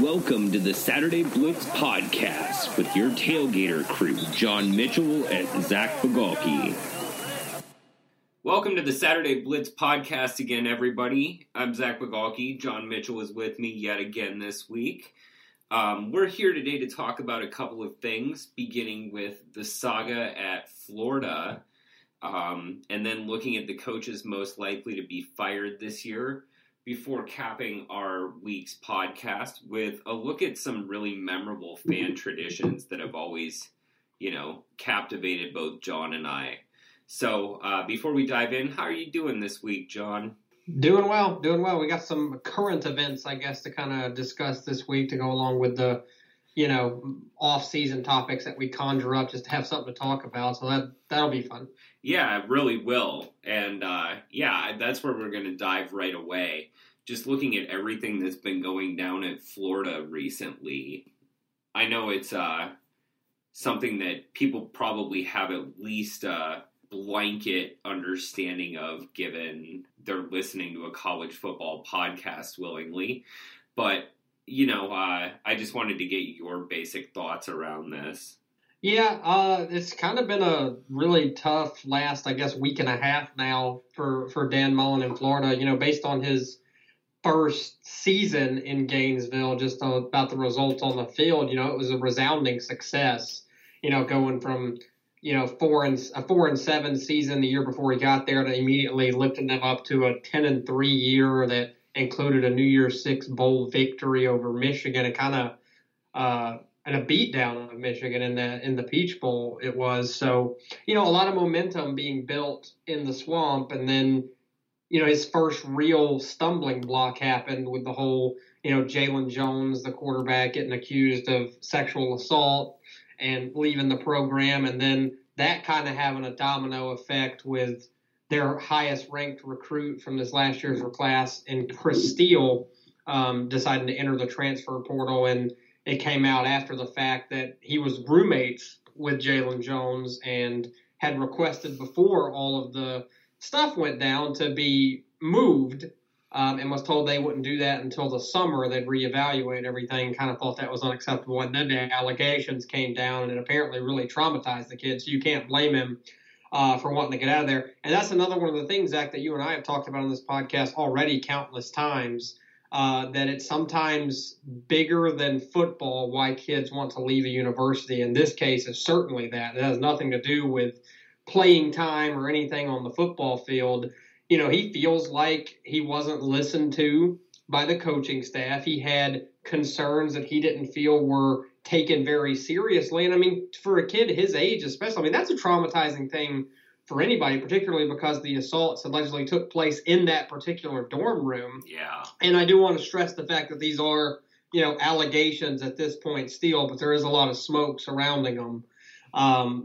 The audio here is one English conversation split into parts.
Welcome to the Saturday Blitz Podcast with your tailgater crew, John Mitchell and Zach Bogalke. Welcome to the Saturday Blitz Podcast again, everybody. I'm Zach Bogalke. John Mitchell is with me yet again this week. We're here today to talk about a couple of things, beginning with the saga at Florida, and then looking at the coaches most likely to be fired this year, before capping our week's podcast with a look at some really memorable fan traditions that have always, captivated both John and I. So before we dive in, how are you doing this week, John? Doing well. We got some current events, I guess, to kind of discuss this week to go along with the, off-season topics that we conjure up just to have something to talk about. So that'll be fun. Yeah, it really will. And that's where we're going to dive right away. Just looking at everything that's been going down at Florida recently, I know it's something that people probably have at least a blanket understanding of, given they're listening to a college football podcast willingly. But, I just wanted to get your basic thoughts around this. Yeah, it's kind of been a really tough last, week and a half now for Dan Mullen in Florida, based on his first season in Gainesville, just about the results on the field. It was a resounding success, going from, 4-7 season the year before he got there to immediately lifting them up to a 10-3 year that included a New Year's Six bowl victory over Michigan and kind of, and a beatdown of Michigan in the Peach Bowl it was. So, a lot of momentum being built in the swamp. And then, his first real stumbling block happened with the whole, Jalen Jones, the quarterback, getting accused of sexual assault and leaving the program. And then that kind of having a domino effect with their highest ranked recruit from this last year's class and Chris Steele deciding to enter the transfer portal. And it came out after the fact that he was roommates with Jalen Jones and had requested before all of the stuff went down to be moved and was told they wouldn't do that until the summer. They'd reevaluate everything, kind of thought that was unacceptable. And then the allegations came down and it apparently really traumatized the kid. So you can't blame him for wanting to get out of there. And that's another one of the things, Zach, that you and I have talked about on this podcast already countless times. That it's sometimes bigger than football why kids want to leave a university. In this case, it's certainly that. It has nothing to do with playing time or anything on the football field. He feels like he wasn't listened to by the coaching staff. He had concerns that he didn't feel were taken very seriously. And, for a kid his age especially, that's a traumatizing thing for anybody, particularly because the assaults allegedly took place in that particular dorm room. Yeah. And I do want to stress the fact that these are, allegations at this point still, but there is a lot of smoke surrounding them.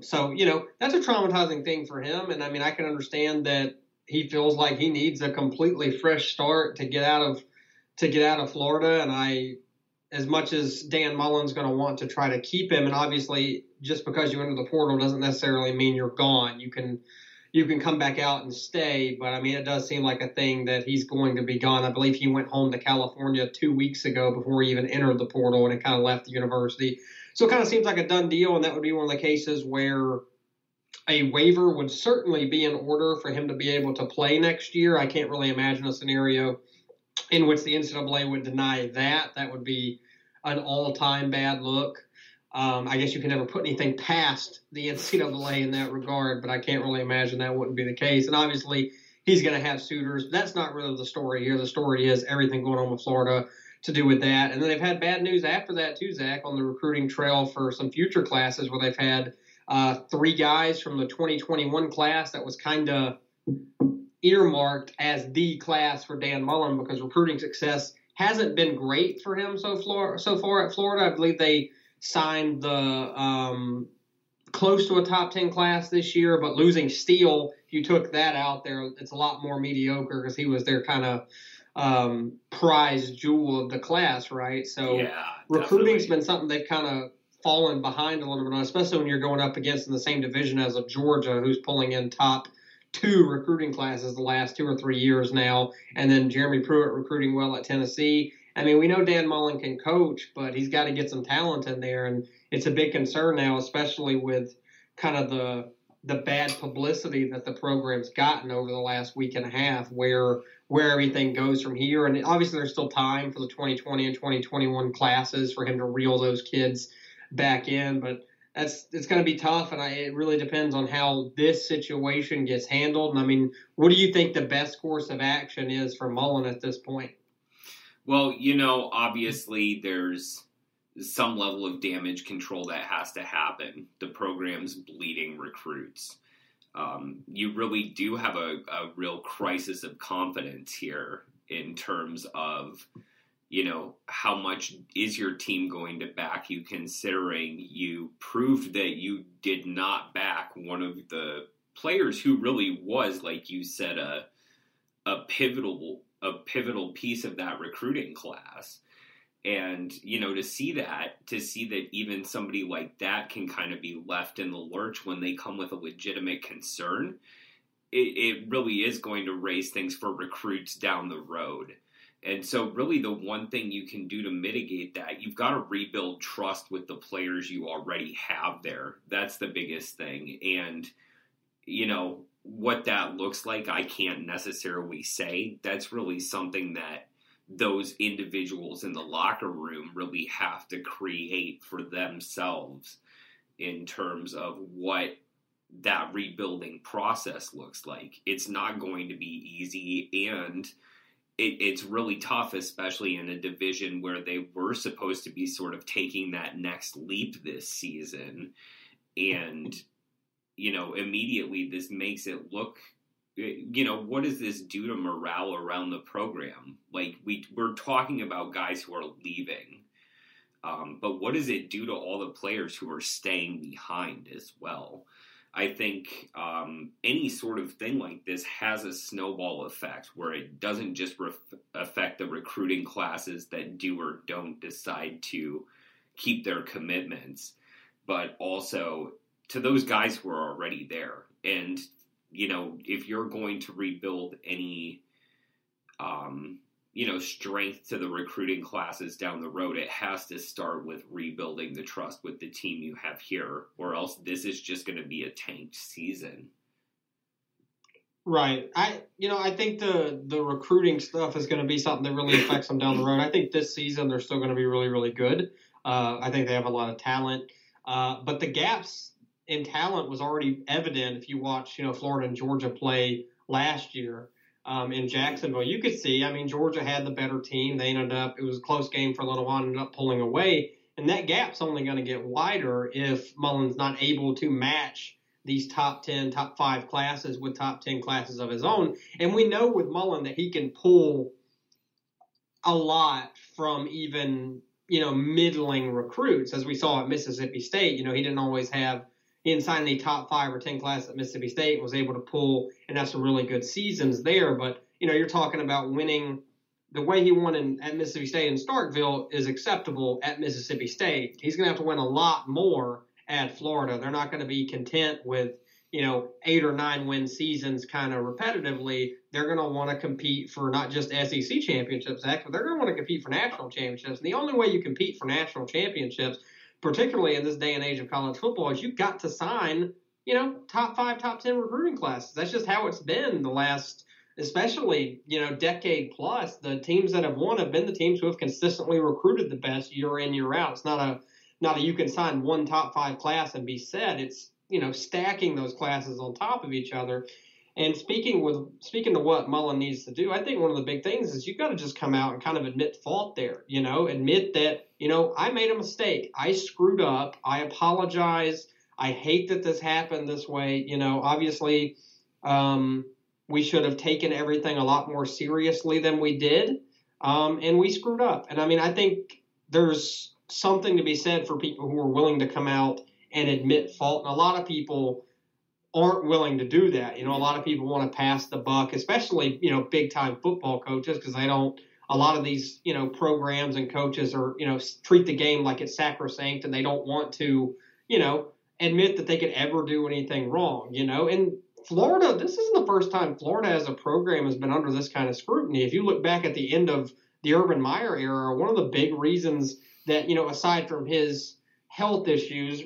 So that's a traumatizing thing for him. And I can understand that he feels like he needs a completely fresh start to get out of Florida. And as much as Dan Mullen's going to want to try to keep him, and obviously just because you enter the portal doesn't necessarily mean you're gone. You can come back out and stay, but it does seem like a thing that he's going to be gone. I believe he went home to California 2 weeks ago before he even entered the portal and it kind of left the university. So it kind of seems like a done deal, and that would be one of the cases where a waiver would certainly be in order for him to be able to play next year. I can't really imagine a scenario in which the NCAA would deny that. That would be an all-time bad look. I guess you can never put anything past the NCAA in that regard, but I can't really imagine that wouldn't be the case. And obviously, he's going to have suitors. That's not really the story here. The story is everything going on with Florida to do with that. And then they've had bad news after that, too, Zach, on the recruiting trail for some future classes where they've had three guys from the 2021 class that was kind of earmarked as the class for Dan Mullen because recruiting success hasn't been great for him so far at Florida. I believe they signed the close to a top 10 class this year, but losing Steele, if you took that out there, it's a lot more mediocre because he was their kind of prize jewel of the class, right? So yeah, recruiting's definitely been something they've kind of fallen behind a little bit on, especially when you're going up against in the same division as a Georgia who's pulling in top two recruiting classes the last 2 or 3 years now, and then Jeremy Pruitt recruiting well at Tennessee, I mean, we know Dan Mullen can coach, but he's got to get some talent in there, and it's a big concern now, especially with kind of the bad publicity that the program's gotten over the last week and a half, where everything goes from here. And obviously there's still time for the 2020 and 2021 classes for him to reel those kids back in, but it's going to be tough, and it really depends on how this situation gets handled. And I mean, what do you think the best course of action is for Mullen at this point? Well, you know, obviously there's some level of damage control that has to happen. The program's bleeding recruits. You really do have a real crisis of confidence here in terms of, you know, how much is your team going to back you, considering you proved that you did not back one of the players who really was, like you said, a pivotal piece of that recruiting class. And, you know, to see that even somebody like that can kind of be left in the lurch when they come with a legitimate concern, it really is going to raise things for recruits down the road. And so really the one thing you can do to mitigate that, you've got to rebuild trust with the players you already have there. That's the biggest thing. And, you know, what that looks like, I can't necessarily say. That's really something that those individuals in the locker room really have to create for themselves in terms of what that rebuilding process looks like. It's not going to be easy, and it's really tough, especially in a division where they were supposed to be sort of taking that next leap this season. And, you know, immediately this makes it look, you know, what does this do to morale around the program? Like, we're talking about guys who are leaving, but what does it do to all the players who are staying behind as well? I think any sort of thing like this has a snowball effect where it doesn't just affect the recruiting classes that do or don't decide to keep their commitments, but also to those guys who are already there. And, you know, if you're going to rebuild any, you know, strength to the recruiting classes down the road, it has to start with rebuilding the trust with the team you have here, or else this is just going to be a tanked season. Right. I think the recruiting stuff is going to be something that really affects them down the road. I think this season they're still going to be really, really good. I think they have a lot of talent, but the gaps in talent was already evident if you watch, you know, Florida and Georgia play last year in Jacksonville. You could see, I mean, Georgia had the better team. They ended up, it was a close game for a little while, ended up pulling away. And that gap's only going to get wider if Mullen's not able to match these top 10, top 5 classes with top 10 classes of his own. And we know with Mullen that he can pull a lot from even, you know, middling recruits, as we saw at Mississippi State. You know, he didn't always have inside the top 5 or 10 class at Mississippi State, was able to pull and have some really good seasons there. But, you know, you're talking about winning the way he won at Mississippi State in Starkville is acceptable at Mississippi State. He's going to have to win a lot more at Florida. They're not going to be content with, you know, 8 or 9 win seasons kind of repetitively. They're going to want to compete for not just SEC championships, but they're going to want to compete for national championships. And the only way you compete for national championships, particularly in this day and age of college football, is you've got to sign, you know, top 5, top 10 recruiting classes. That's just how it's been the last, especially, you know, decade plus. The teams that have won have been the teams who have consistently recruited the best year in, year out. It's not a you can sign one top 5 class and be set. It's, you know, stacking those classes on top of each other. And speaking to what Mullen needs to do, I think one of the big things is you've got to just come out and kind of admit fault there, you know, admit that, you know, I made a mistake. I screwed up. I apologize. I hate that this happened this way. You know, obviously we should have taken everything a lot more seriously than we did, and we screwed up. And, I mean, I think there's something to be said for people who are willing to come out and admit fault. And a lot of people aren't willing to do that. You know, a lot of people want to pass the buck, especially, you know, big time football coaches, because they don't, a lot of these, you know, programs and coaches are, you know, treat the game like it's sacrosanct, and they don't want to, you know, admit that they could ever do anything wrong, you know. And Florida, this isn't the first time Florida as a program has been under this kind of scrutiny. If you look back at the end of the Urban Meyer era, one of the big reasons that, you know, aside from his health issues,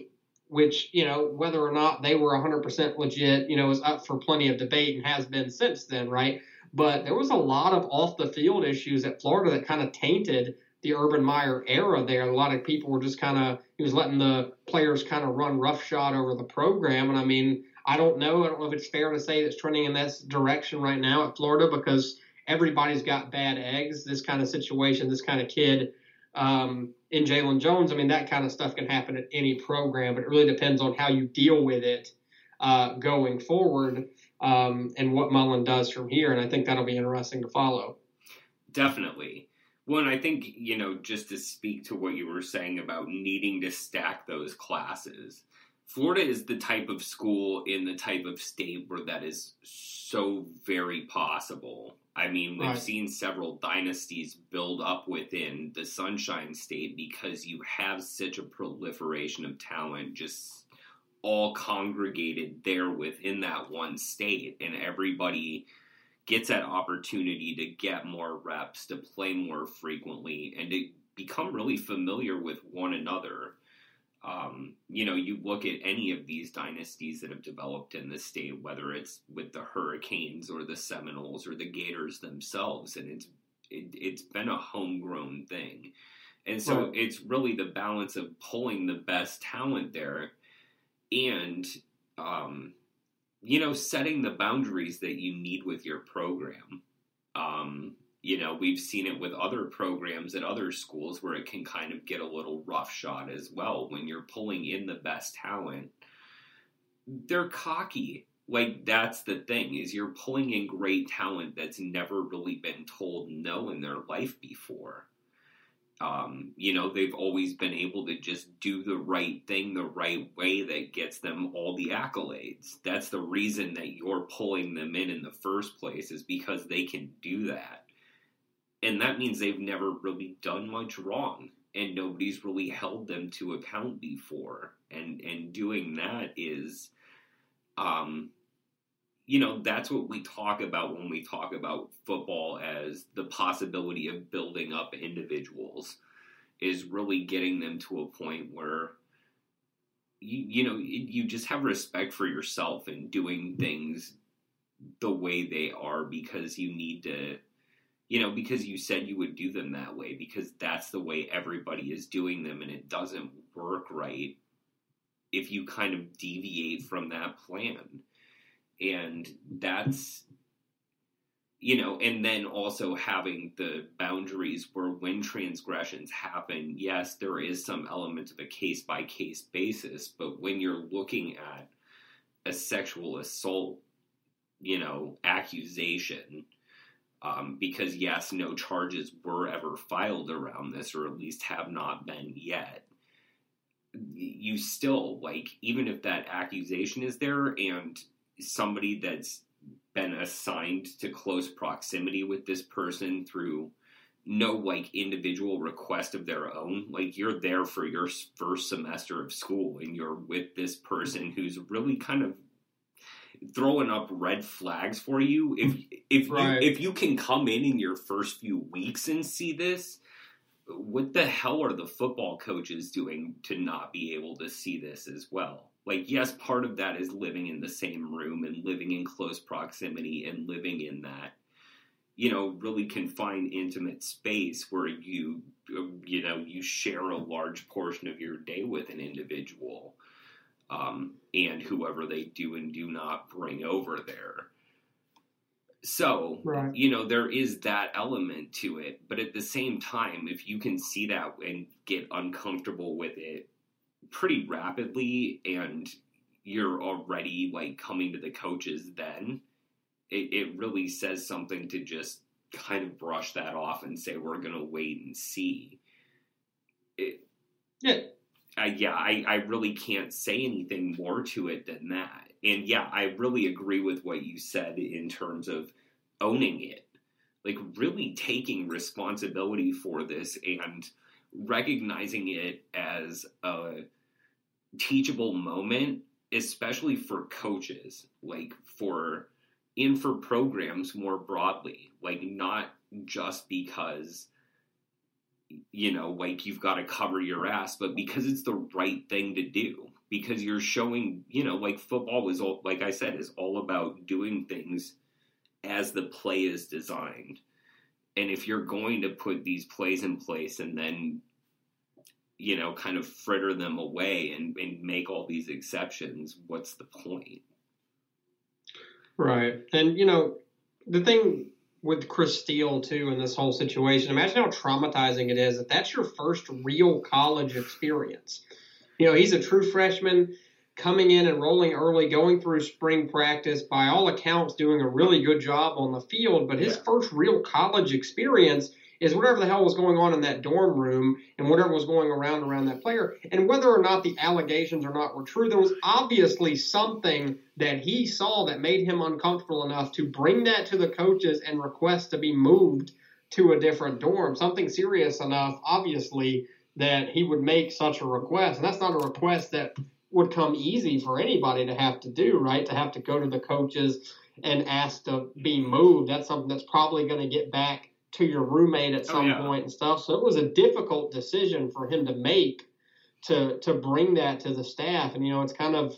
which, you know, whether or not they were 100% legit, you know, is up for plenty of debate and has been since then, right? But there was a lot of off-the-field issues at Florida that kind of tainted the Urban Meyer era there. A lot of people were just kind of, he was letting the players kind of run roughshod over the program. And, I mean, I don't know if it's fair to say that's trending in this direction right now at Florida because everybody's got bad eggs, this kind of situation, this kind of kid in Jalen Jones. I mean, that kind of stuff can happen at any program, but it really depends on how you deal with it going forward and what Mullen does from here. And I think that'll be interesting to follow. Definitely. Well, and I think, you know, just to speak to what you were saying about needing to stack those classes, Florida is the type of school in the type of state where that is so very possible. I mean, we've seen several dynasties build up within the Sunshine State because you have such a proliferation of talent just all congregated there within that one state, and everybody gets that opportunity to get more reps, to play more frequently, and to become really familiar with one another. You know, you look at any of these dynasties that have developed in the state, whether it's with the Hurricanes or the Seminoles or the Gators themselves, and it's been a homegrown thing. And so it's really the balance of pulling the best talent there and, you know, setting the boundaries that you need with your program. You know, we've seen it with other programs at other schools where it can kind of get a little roughshod as well. When you're pulling in the best talent, they're cocky. Like, that's the thing, is you're pulling in great talent that's never really been told no in their life before. You know, they've always been able to just do the right thing the right way that gets them all the accolades. That's the reason that you're pulling them in the first place, is because they can do that. And that means they've never really done much wrong, and nobody's really held them to account before. And doing that is, you know, that's what we talk about when we talk about football as the possibility of building up individuals, is really getting them to a point where, you know, you just have respect for yourself and doing things the way they are because you need to. You know, because you said you would do them that way, because that's the way everybody is doing them, and it doesn't work right if you kind of deviate from that plan. And that's, you know, and then also having the boundaries where when transgressions happen, yes, there is some element of a case-by-case basis, but when you're looking at a sexual assault, you know, accusation, because, yes, no charges were ever filed around this, or at least have not been yet. You still, like, even if that accusation is there and somebody that's been assigned to close proximity with this person through no, like, individual request of their own, like, you're there for your first semester of school and you're with this person who's really kind of throwing up red flags for you. If you can come in your first few weeks and see this, what the hell are the football coaches doing to not be able to see this as well? Like, yes, part of that is living in the same room and living in close proximity and living in that, you know, really confined, intimate space where you share a large portion of your day with an individual. And whoever they do and do not bring over there. So, you know, there is that element to it. But at the same time, if you can see that and get uncomfortable with it pretty rapidly, and you're already, like, coming to the coaches then, it really says something to just kind of brush that off and say, we're going to wait and see. I really can't say anything more to it than that. And yeah, I really agree with what you said in terms of owning it. Like, really taking responsibility for this and recognizing it as a teachable moment, especially for coaches, like, for programs more broadly. Like, not just because you know, like you've got to cover your ass, but because it's the right thing to do, because you're showing, you know, like football is all, like I said, is all about doing things as the play is designed. And if you're going to put these plays in place and then, you know, kind of fritter them away and make all these exceptions, what's the point? Right. And, you know, the thing with Chris Steele, too, in this whole situation, imagine how traumatizing it is if that's your first real college experience. You know, he's a true freshman coming in and rolling early, going through spring practice, by all accounts doing a really good job on the field, but his first real college experience is whatever the hell was going on in that dorm room and whatever was going around that player. And whether or not the allegations or not were true, there was obviously something that he saw that made him uncomfortable enough to bring that to the coaches and request to be moved to a different dorm, something serious enough, obviously, that he would make such a request. And that's not a request that would come easy for anybody to have to do, right? To have to go to the coaches and ask to be moved. That's something that's probably going to get back to your roommate at some point and stuff. So it was a difficult decision for him to make to bring that to the staff. And, you know, it's kind of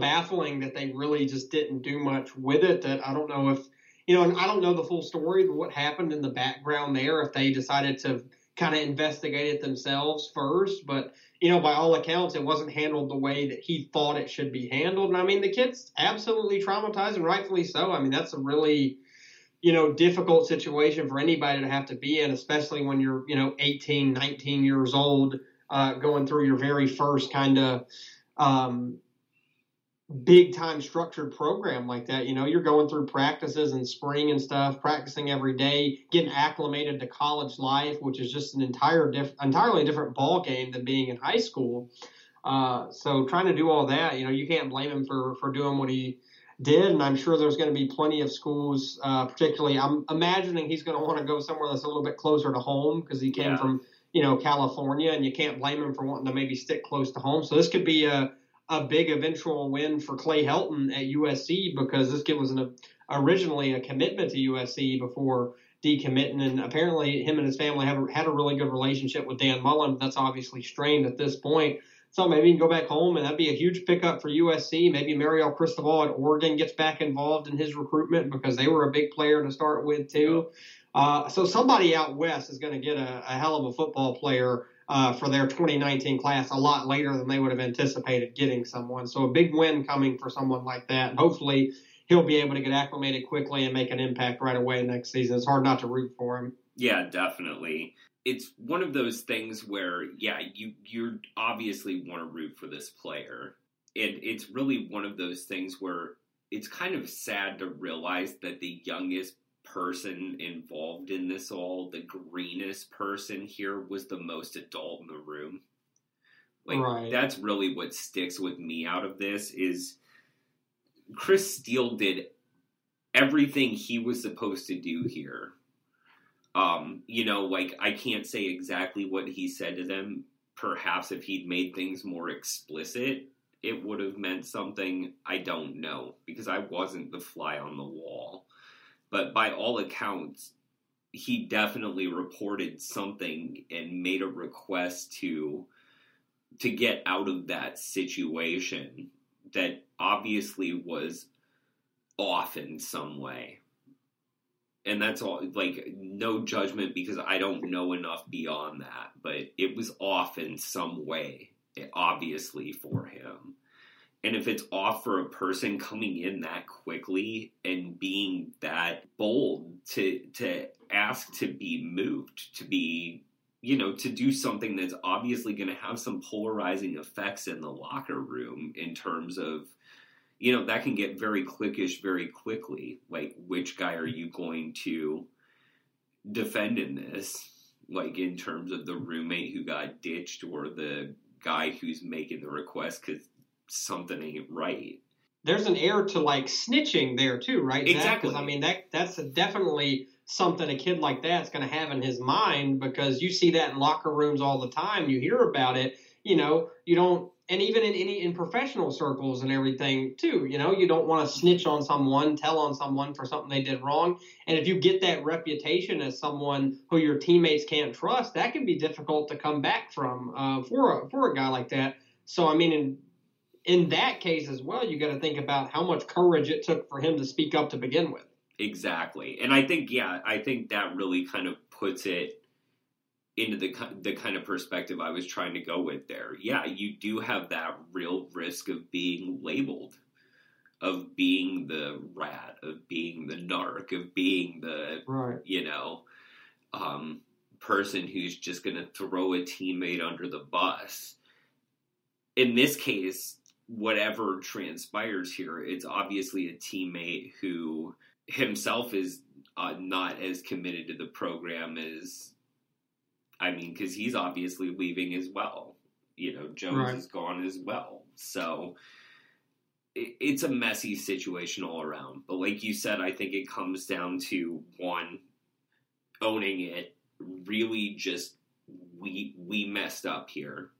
baffling that they really just didn't do much with it. That I don't know if, you know, and I don't know the full story of what happened in the background there, if they decided to kind of investigate it themselves first. But, you know, by all accounts, it wasn't handled the way that he thought it should be handled. And I mean, the kid's absolutely traumatized and rightfully so. I mean, that's a really, you know, difficult situation for anybody to have to be in, especially when you're, you know, 18, 19 years old, going through your very first kind of big time structured program like that. You know, you're going through practices in spring and stuff, practicing every day, getting acclimated to college life, which is just an entirely different ball game than being in high school. So trying to do all that, you know, you can't blame him for doing what he did, and I'm sure there's going to be plenty of schools, particularly I'm imagining he's going to want to go somewhere that's a little bit closer to home because he came from, you know, California, and you can't blame him for wanting to maybe stick close to home. So this could be a big eventual win for Clay Helton at USC, because this kid was originally a commitment to USC before decommitting, and apparently him and his family had a really good relationship with Dan Mullen, but that's obviously strained at this point. So maybe you can go back home, and that'd be a huge pickup for USC. Maybe Marielle Cristobal at Oregon gets back involved in his recruitment because they were a big player to start with, too. So somebody out west is going to get a hell of a football player for their 2019 class a lot later than they would have anticipated getting someone. So a big win coming for someone like that. And hopefully he'll be able to get acclimated quickly and make an impact right away next season. It's hard not to root for him. Yeah, definitely. It's one of those things where, you obviously want to root for this player. And it's really one of those things where it's kind of sad to realize that the youngest person involved in this all, the greenest person here, was the most adult in the room. Like, That's really what sticks with me out of this is Chris Steele did everything he was supposed to do here. You know, like, I can't say exactly what he said to them. Perhaps if he'd made things more explicit, it would have meant something. I don't know, because I wasn't the fly on the wall. But by all accounts, he definitely reported something and made a request to get out of that situation that obviously was off in some way. And that's all, like, no judgment, because I don't know enough beyond that. But it was off in some way, obviously, for him. And if it's off for a person coming in that quickly and being that bold to ask to be moved, to be, you know, to do something that's obviously going to have some polarizing effects in the locker room in terms of, you know, that can get very cliquish very quickly. Like, which guy are you going to defend in this? Like, in terms of the roommate who got ditched or the guy who's making the request because something ain't right. There's an air to, like, snitching there too, right? Exactly. Because, I mean, that's definitely something a kid like that's going to have in his mind, because you see that in locker rooms all the time. You hear about it. You know, you don't and even in professional circles and everything too, you know, you don't want to snitch on someone, tell on someone for something they did wrong. And if you get that reputation as someone who your teammates can't trust, that can be difficult to come back from for a guy like that. So, I mean, in that case as well, you got to think about how much courage it took for him to speak up to begin with. Exactly. And I think that really kind of puts it into the kind of perspective I was trying to go with there. Yeah, you do have that real risk of being labeled, of being the rat, of being the narc, of being the, person who's just going to throw a teammate under the bus. In this case, whatever transpires here, it's obviously a teammate who himself is not as committed to the program as... I mean, because he's obviously leaving as well. You know, Jones is gone as well. So it's a messy situation all around. But like you said, I think it comes down to, one, owning it, really just we messed up here.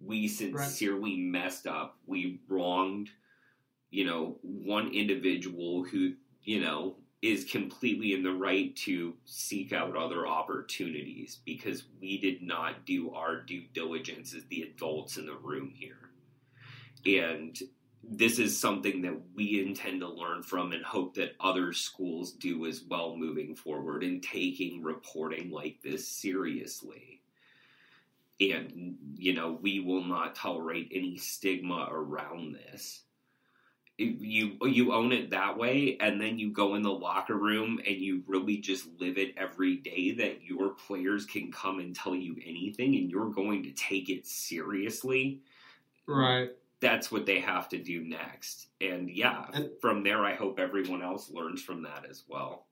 We sincerely messed up. We wronged, you know, one individual who, you know, is completely in the right to seek out other opportunities because we did not do our due diligence as the adults in the room here. And this is something that we intend to learn from and hope that other schools do as well moving forward in taking reporting like this seriously. And, you know, we will not tolerate any stigma around this. You own it that way, and then you go in the locker room and you really just live it every day that your players can come and tell you anything and you're going to take it seriously. Right. That's what they have to do next. And yeah, from there, I hope everyone else learns from that as well.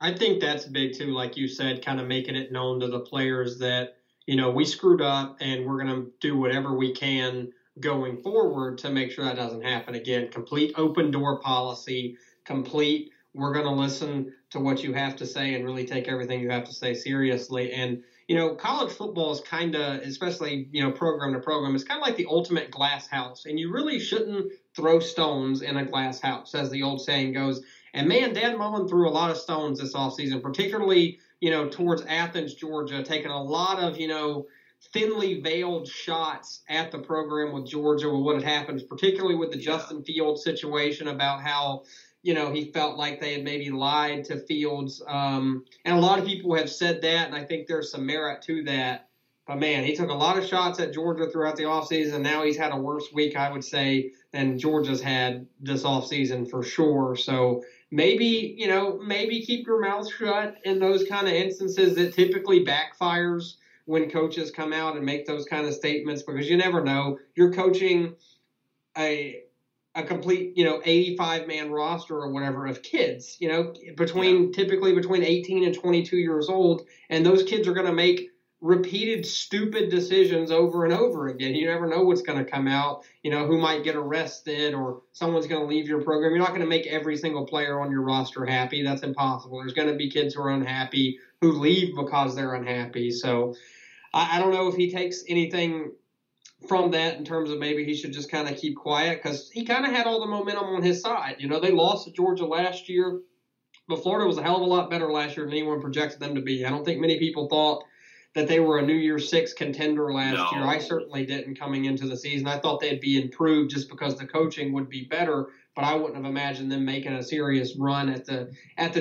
I think that's big too, like you said, kind of making it known to the players that, you know, we screwed up and we're going to do whatever we can going forward to make sure that doesn't happen again. Complete open door policy, complete we're going to listen to what you have to say and really take everything you have to say seriously. And, you know, college football is kind of, especially, you know, program to program, it's kind of like the ultimate glass house. And you really shouldn't throw stones in a glass house, as the old saying goes. And, man, Dan Mullen threw a lot of stones this offseason, particularly, you know, towards Athens, Georgia, taking a lot of, you know, thinly veiled shots at the program with Georgia with what had happened, particularly with the Justin Fields situation about how, you know, he felt like they had maybe lied to Fields. And a lot of people have said that, and I think there's some merit to that. But, man, he took a lot of shots at Georgia throughout the offseason. Now he's had a worse week, I would say, than Georgia's had this offseason for sure. So maybe, you know, maybe keep your mouth shut in those kind of instances. That typically backfires when coaches come out and make those kind of statements, because you never know. You're coaching a complete, you know, 85-man roster or whatever of kids, you know, typically between 18 and 22 years old, and those kids are going to make repeated stupid decisions over and over again. You never know what's going to come out, you know, who might get arrested or someone's going to leave your program. You're not going to make every single player on your roster happy. That's impossible. There's going to be kids who are unhappy, who leave because they're unhappy. So I don't know if he takes anything from that in terms of maybe he should just kind of keep quiet, because he kind of had all the momentum on his side. You know, they lost to Georgia last year, but Florida was a hell of a lot better last year than anyone projected them to be. I don't think many people thought that they were a New Year's Six contender last year. I certainly didn't coming into the season. I thought they'd be improved just because the coaching would be better, but I wouldn't have imagined them making a serious run at the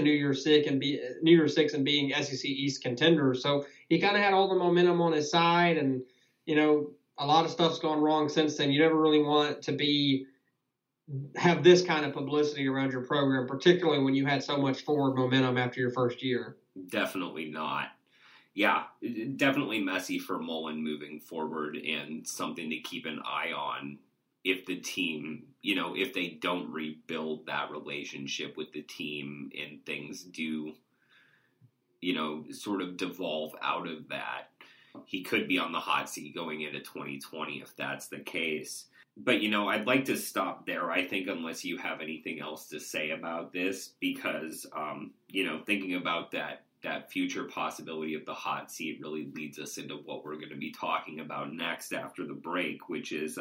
New Year's Six and being SEC East contenders. So he kind of had all the momentum on his side, and, you know, a lot of stuff's gone wrong since then. You never really want to have this kind of publicity around your program, particularly when you had so much forward momentum after your first year. Definitely not. Yeah, definitely messy for Mullen moving forward, and something to keep an eye on if the team, you know, if they don't rebuild that relationship with the team and things do, you know, sort of devolve out of that. He could be on the hot seat going into 2020 if that's the case. But, you know, I'd like to stop there, I think, unless you have anything else to say about this, because, you know, thinking about that that future possibility of the hot seat really leads us into what we're going to be talking about next after the break, which is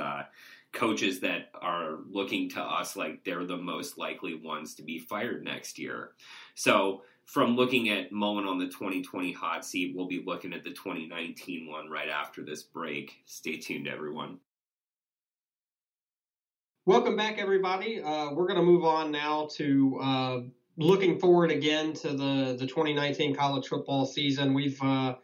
coaches that are looking to us like they're the most likely ones to be fired next year. So from looking at Mullen on the 2020 hot seat, we'll be looking at the 2019 one right after this break. Stay tuned, everyone. Welcome back, everybody. We're going to move on now to looking forward again to the 2019 college football season. We've done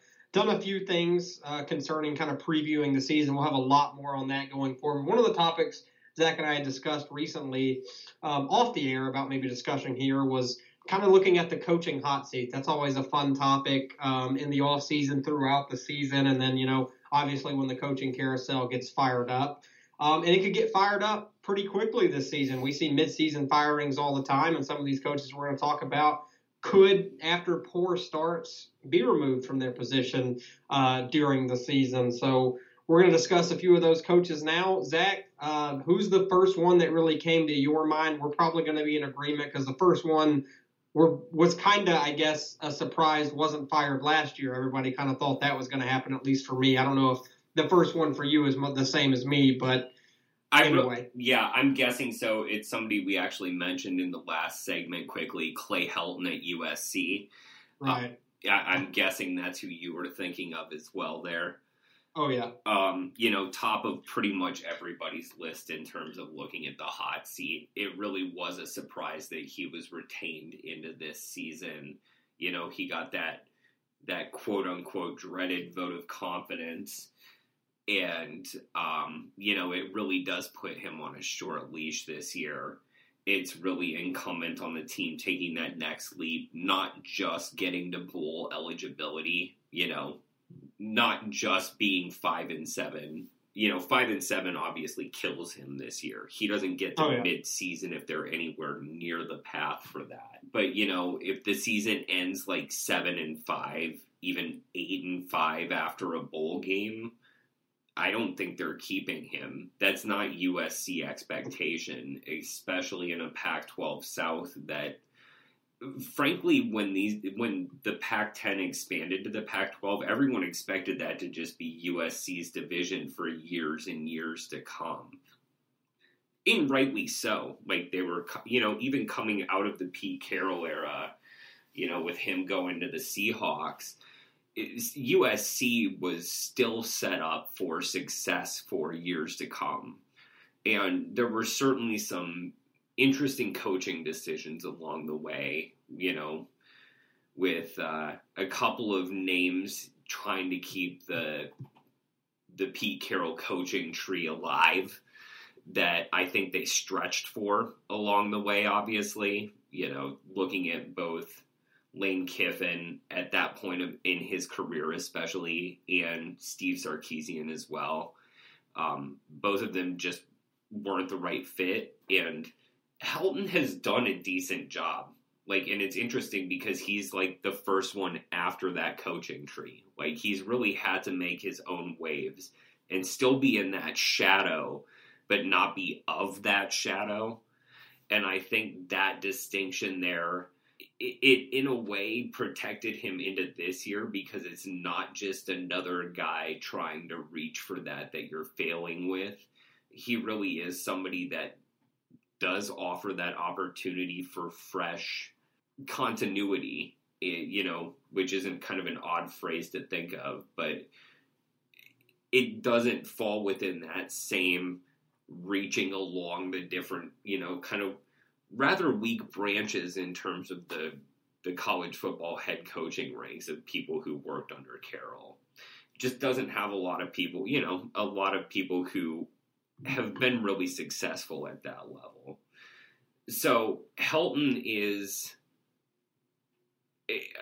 a few things concerning kind of previewing the season. We'll have a lot more on that going forward. One of the topics Zach and I had discussed recently off the air about maybe discussing here was kind of looking at the coaching hot seat. That's always a fun topic in the off season, throughout the season. And then, you know, obviously when the coaching carousel gets fired up, and it could get fired up pretty quickly this season. We see midseason firings all the time, and some of these coaches we're going to talk about could, after poor starts, be removed from their position during the season. So we're going to discuss a few of those coaches now. Zach, who's the first one that really came to your mind? We're probably going to be in agreement because the first one was kind of, I guess, a surprise, wasn't fired last year. Everybody kind of thought that was going to happen, at least for me. I don't know if the first one for you is the same as me, but anyway. Yeah, I'm guessing so. It's somebody we actually mentioned in the last segment quickly, Clay Helton at USC. Right. I'm guessing that's who you were thinking of as well there. Oh, yeah. You know, top of pretty much everybody's list in terms of looking at the hot seat. It really was a surprise that he was retained into this season. You know, he got that quote-unquote dreaded vote of confidence. And, you know, it really does put him on a short leash this year. It's really incumbent on the team taking that next leap, not just getting to bowl eligibility, you know, not just being 5-7. You know, 5-7 obviously kills him this year. He doesn't get to mid-season if they're anywhere near the path for that. But, you know, if the season ends like 7-5, even 8-5 after a bowl game, I don't think they're keeping him. That's not USC expectation, especially in a Pac-12 South that, frankly, when the Pac-10 expanded to the Pac-12, everyone expected that to just be USC's division for years and years to come. And rightly so. Like, they were, you know, even coming out of the Pete Carroll era, you know, with him going to the Seahawks, USC was still set up for success for years to come. And there were certainly some interesting coaching decisions along the way, you know, with a couple of names trying to keep the Pete Carroll coaching tree alive that I think they stretched for along the way, obviously. You know, looking at both Lane Kiffin at that point in his career especially, and Steve Sarkisian as well. Both of them just weren't the right fit, and Helton has done a decent job. Like, and it's interesting because he's like the first one after that coaching tree. Like, he's really had to make his own waves and still be in that shadow, but not be of that shadow. And I think that distinction there, it in a way protected him into this year because it's not just another guy trying to reach for that you're failing with. He really is somebody that does offer that opportunity for fresh continuity, you know, which isn't kind of an odd phrase to think of, but it doesn't fall within that same reaching along the different, you know, kind of rather weak branches in terms of the college football head coaching ranks of people who worked under Carroll. Just doesn't have a lot of people, you know, a lot of people who have been really successful at that level. So Helton is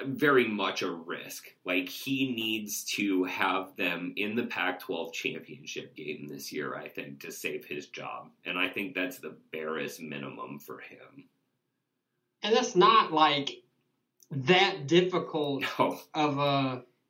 very much a risk. Like, he needs to have them in the Pac-12 championship game this year, I think, to save his job. And I think that's the barest minimum for him. And that's not like that difficult of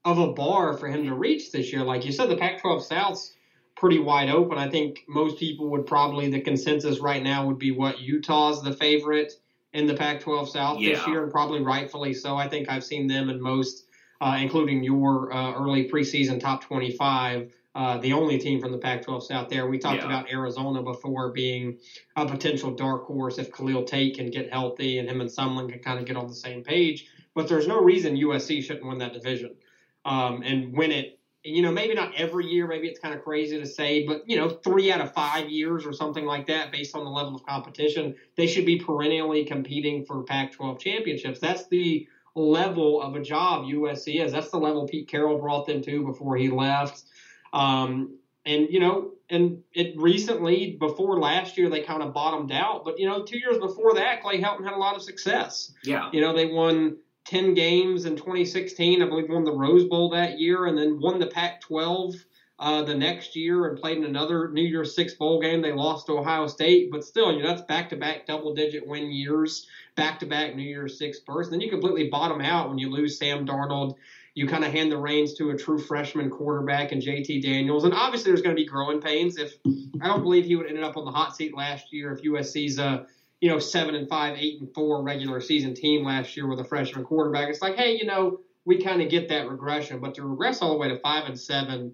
a bar for him to reach this year. Like you said, the Pac-12 South's pretty wide open. I think most people would probably, the consensus right now would be what, Utah's the favorite. in the Pac-12 South this year, and probably rightfully so. I think I've seen them in most, including your early preseason top 25, the only team from the Pac-12 South there. We talked about Arizona before being a potential dark horse if Khalil Tate can get healthy and him and Sumlin can kind of get on the same page. But there's no reason USC shouldn't win that division and win it. You know, maybe not every year. Maybe it's kind of crazy to say, but, you know, 3 out of 5 years or something like that, based on the level of competition, they should be perennially competing for Pac-12 championships. That's the level of a job USC is. That's the level Pete Carroll brought them to before he left. And, you know, and it recently, before last year, they kind of bottomed out. But, you know, 2 years before that, Clay Helton had a lot of success. Yeah. You know, they won 10 games in 2016, I believe won the Rose Bowl that year, and then won the Pac-12 the next year and played in another New Year's Six bowl game. They lost to Ohio State, but still, you know, that's back-to-back double-digit win years, back-to-back New Year's Six berths. Then you completely bottom out when you lose Sam Darnold. You kind of hand the reins to a true freshman quarterback and JT Daniels. And obviously there's going to be growing pains. If I don't believe he would ended up on the hot seat last year if USC's a 7-5, 8-4 regular season team last year with a freshman quarterback. It's like, hey, you know, we kind of get that regression, but to regress all the way to 5-7,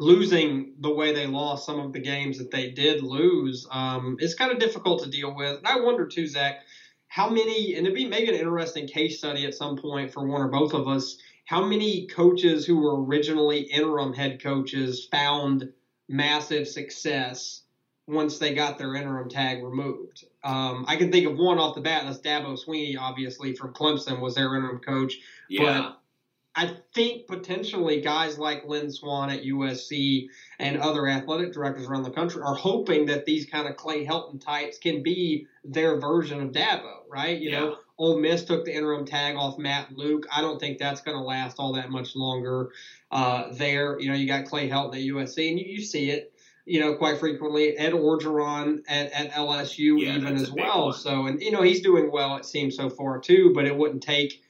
losing the way they lost some of the games that they did lose, it's kind of difficult to deal with. And I wonder too, Zach, how many, and it'd be maybe an interesting case study at some point for one or both of us, how many coaches who were originally interim head coaches found massive success once they got their interim tag removed. I can think of one off the bat, and that's Dabo Sweeney, obviously, from Clemson, was their interim coach. Yeah. But I think potentially guys like Lynn Swann at USC and other athletic directors around the country are hoping that these kind of Clay Helton types can be their version of Dabo, right? You know, Ole Miss took the interim tag off Matt Luke. I don't think that's going to last all that much longer there. You know, you got Clay Helton at USC, and you see it, you know, quite frequently. Ed Orgeron at LSU even as well. So, and, you know, he's doing well, it seems, so far too, but it wouldn't take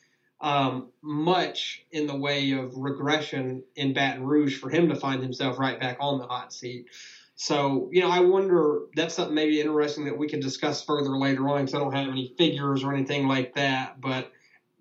much in the way of regression in Baton Rouge for him to find himself right back on the hot seat. So, you know, I wonder, that's something maybe interesting that we can discuss further later on because I don't have any figures or anything like that, but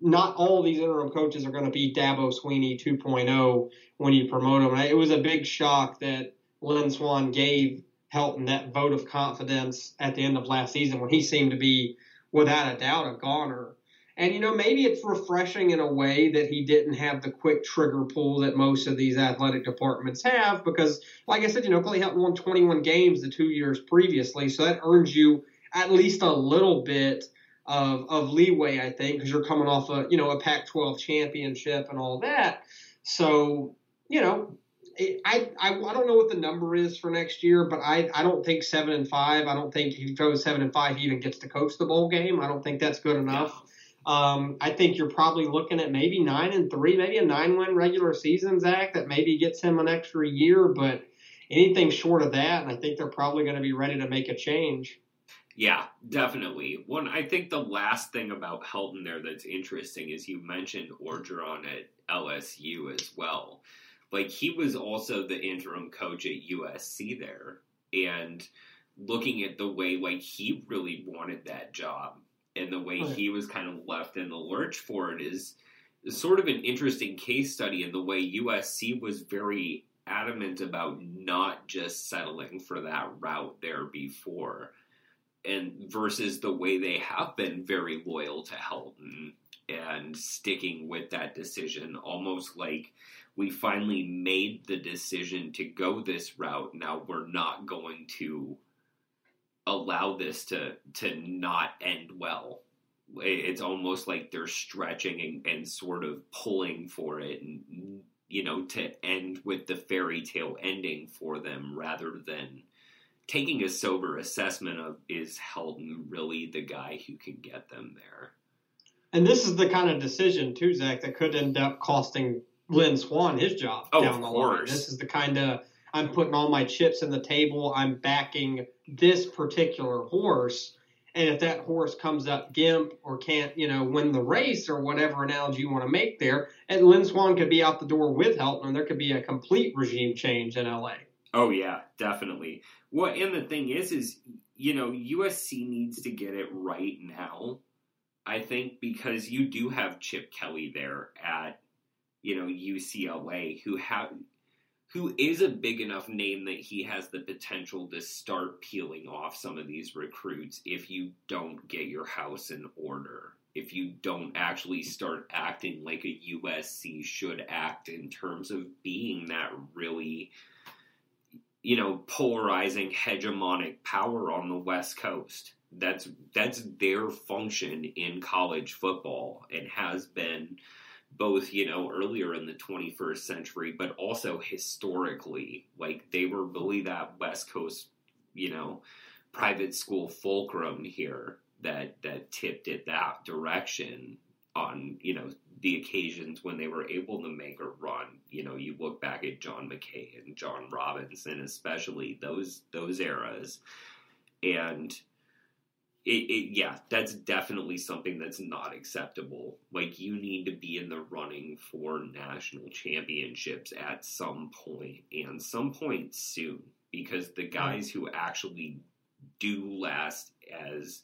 not all these interim coaches are going to be Dabo Sweeney 2.0 when you promote them. It was a big shock that Lynn Swann gave Helton that vote of confidence at the end of last season when he seemed to be, without a doubt, a goner. And, you know, maybe it's refreshing in a way that he didn't have the quick trigger pull that most of these athletic departments have because, like I said, you know, Clay Helton won 21 games the 2 years previously, so that earns you at least a little bit of leeway, I think, because you're coming off a, you know, a Pac-12 championship and all that. So, you know, I don't know what the number is for next year, but I don't think 7-5. I don't think if he goes 7-5, he even gets to coach the bowl game. I don't think that's good enough. I think you're probably looking at maybe 9-3, maybe a 9-win regular season, Zach, that maybe gets him an extra year. But anything short of that, and I think they're probably going to be ready to make a change. Yeah, definitely. One, I think the last thing about Helton there that's interesting is you mentioned Orgeron at LSU as well. Like, he was also the interim coach at USC there, and looking at the way, like, he really wanted that job, and the way he was kind of left in the lurch for it is sort of an interesting case study in the way USC was very adamant about not just settling for that route there before, and versus the way they have been very loyal to Helton and sticking with that decision, almost like we finally made the decision to go this route. Now we're not going to allow this to not end well. It's almost like they're stretching and sort of pulling for it and, you know, to end with the fairy tale ending for them rather than taking a sober assessment of, is Helton really the guy who can get them there? And this is the kind of decision, too, Zach, that could end up costing Lynn Swann his job down the line. This is the kind of, I'm putting all my chips in the table, I'm backing this particular horse, and if that horse comes up gimp or can't, you know, win the race or whatever analogy you want to make there, and Lynn Swann could be out the door with Helton, and there could be a complete regime change in L.A. Oh, yeah, definitely. Well, and the thing is you know, USC needs to get it right now, I think, because you do have Chip Kelly there at, you know, UCLA, who is a big enough name that he has the potential to start peeling off some of these recruits if you don't get your house in order, if you don't actually start acting like a USC should act in terms of being that really, you know, polarizing hegemonic power on the West Coast. That's their function in college football and has been both, you know, earlier in the 21st century, but also historically. Like, they were really that West Coast, you know, private school fulcrum here that tipped it that direction on, you know, the occasions when they were able to make a run. You know, you look back at John McKay and John Robinson, especially those eras. And yeah, that's definitely something that's not acceptable. Like, you need to be in the running for national championships at some point, and some point soon, because the guys who actually do last as,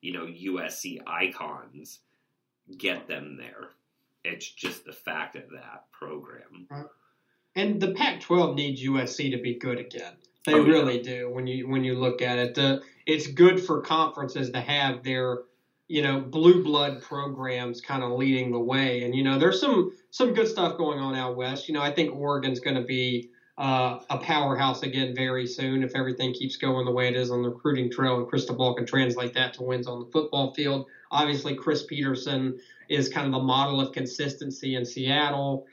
you know, USC icons get them there. It's just the fact of that program. And the Pac-12 needs USC to be good again. They really do. When you look at it, it's good for conferences to have their, you know, blue blood programs kind of leading the way. And, you know, there's some good stuff going on out west. You know, I think Oregon's going to be a powerhouse again very soon if everything keeps going the way it is on the recruiting trail, and Cristobal can translate that to wins on the football field. Obviously, Chris Peterson is kind of the model of consistency in Seattle.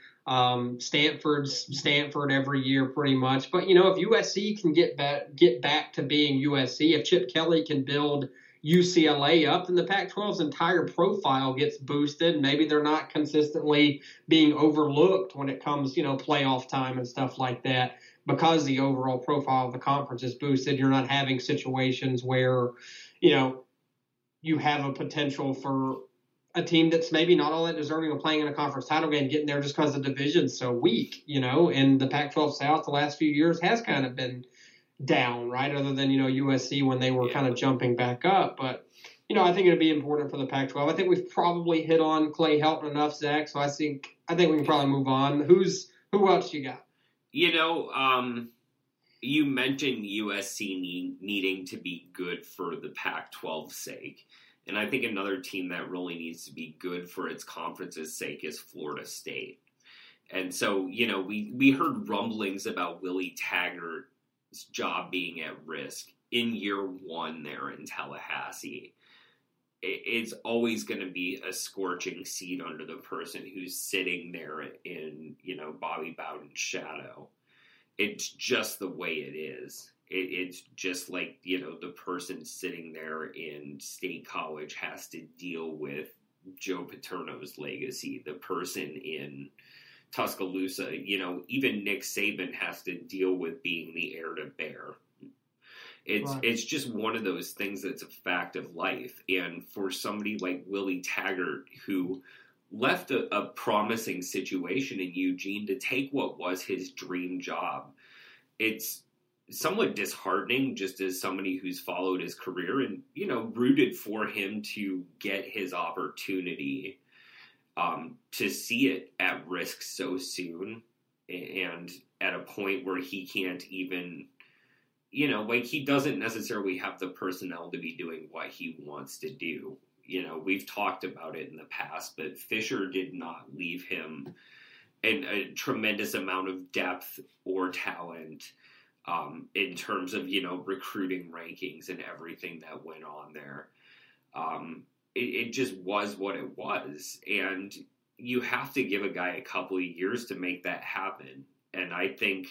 Stanford every year pretty much. But, you know, if USC can get back to being USC, if Chip Kelly can build UCLA up, then the Pac-12's entire profile gets boosted. Maybe they're not consistently being overlooked when it comes, you know, playoff time and stuff like that, because the overall profile of the conference is boosted. You're not having situations where, you know, you have a potential for a team that's maybe not all that deserving of playing in a conference title game getting there just because the division's so weak, you know. And the Pac-12 South the last few years has kind of been down, right, other than, you know, USC when they were kind of jumping back up. But, you know, I think it'd be important for the Pac-12. I think we've probably hit on Clay Helton enough, Zach, so I think we can probably move on. Who else you got? You know, you mentioned USC needing to be good for the Pac-12's sake. And I think another team that really needs to be good for its conference's sake is Florida State. And so, you know, we heard rumblings about Willie Taggart's job being at risk in year one there in Tallahassee. It's always going to be a scorching seat under the person who's sitting there in, you know, Bobby Bowden's shadow. It's just the way it is. It's just like, you know, the person sitting there in State College has to deal with Joe Paterno's legacy. The person in Tuscaloosa, you know, even Nick Saban has to deal with being the heir to Bear. It's just one of those things that's a fact of life. And for somebody like Willie Taggart, who left a promising situation in Eugene to take what was his dream job, it's somewhat disheartening, just as somebody who's followed his career and, you know, rooted for him to get his opportunity, to see it at risk so soon and at a point where he can't even, you know, like, he doesn't necessarily have the personnel to be doing what he wants to do. You know, we've talked about it in the past, but Fisher did not leave him a tremendous amount of depth or talent, in terms of, you know, recruiting rankings and everything that went on there. It just was what it was. And you have to give a guy a couple of years to make that happen. And I think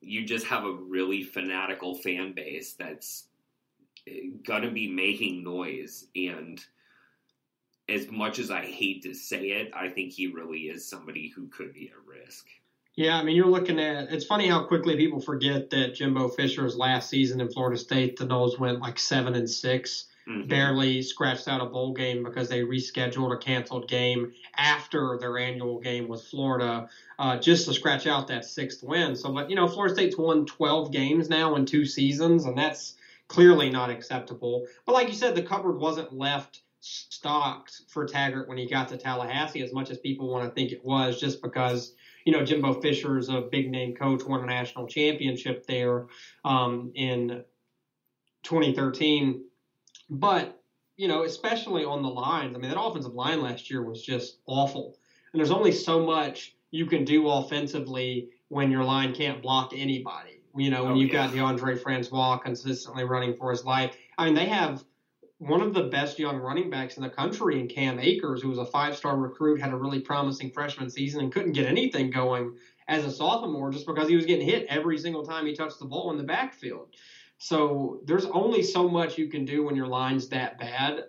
you just have a really fanatical fan base that's going to be making noise. And as much as I hate to say it, I think he really is somebody who could be at risk. Yeah, I mean, you're looking at – it's funny how quickly people forget that Jimbo Fisher's last season in Florida State, the Noles went like 7-6, mm-hmm. barely scratched out a bowl game because they rescheduled a canceled game after their annual game with Florida just to scratch out that sixth win. So, but, you know, Florida State's won 12 games now in 2 seasons, and that's clearly not acceptable. But like you said, the cupboard wasn't left stocked for Taggart when he got to Tallahassee as much as people want to think it was, just because, you know, Jimbo Fisher is a big-name coach, won a national championship there in 2013. But, you know, especially on the lines, I mean, that offensive line last year was just awful. And there's only so much you can do offensively when your line can't block anybody. You know, when you've got DeAndre Francois consistently running for his life. I mean, they have one of the best young running backs in the country in Cam Akers, who was a five-star recruit, had a really promising freshman season, and couldn't get anything going as a sophomore just because he was getting hit every single time he touched the ball in the backfield. So there's only so much you can do when your line's that bad.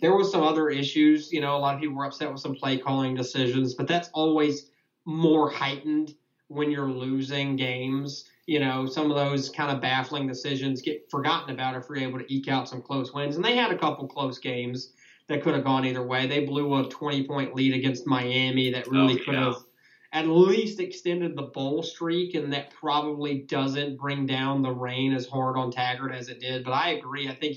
There was some other issues. You know, a lot of people were upset with some play-calling decisions, but that's always more heightened when you're losing games. You know, some of those kind of baffling decisions get forgotten about if you're able to eke out some close wins. And they had a couple close games that could have gone either way. They blew a 20-point lead against Miami that really could have at least extended the bowl streak, and that probably doesn't bring down the rain as hard on Taggart as it did. But I agree. I think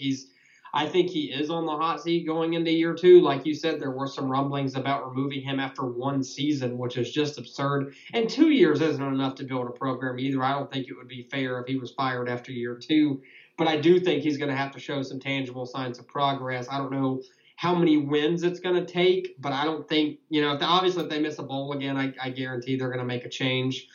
he is on the hot seat going into year two. Like you said, there were some rumblings about removing him after one season, which is just absurd. And 2 years isn't enough to build a program either. I don't think it would be fair if he was fired after year two. But I do think he's going to have to show some tangible signs of progress. I don't know how many wins it's going to take, but I don't think, you know, if they miss a bowl again, I guarantee they're going to make a change.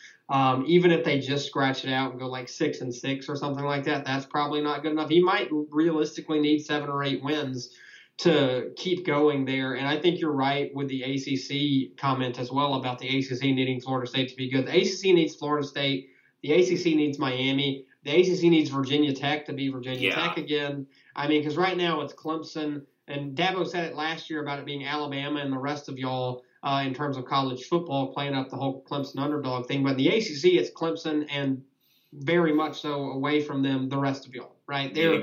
Even if they just scratch it out and go like 6-6 or something like that, that's probably not good enough. He might realistically need 7 or 8 wins to keep going there. And I think you're right with the ACC comment as well about the ACC needing Florida State to be good. The ACC needs Florida State. The ACC needs Miami. The ACC needs Virginia Tech to be Virginia Tech again. I mean, because right now it's Clemson. And Dabo said it last year about it being Alabama and the rest of y'all. In terms of college football, playing up the whole Clemson underdog thing. But the ACC, it's Clemson and very much so away from them, the rest of y'all, right? They're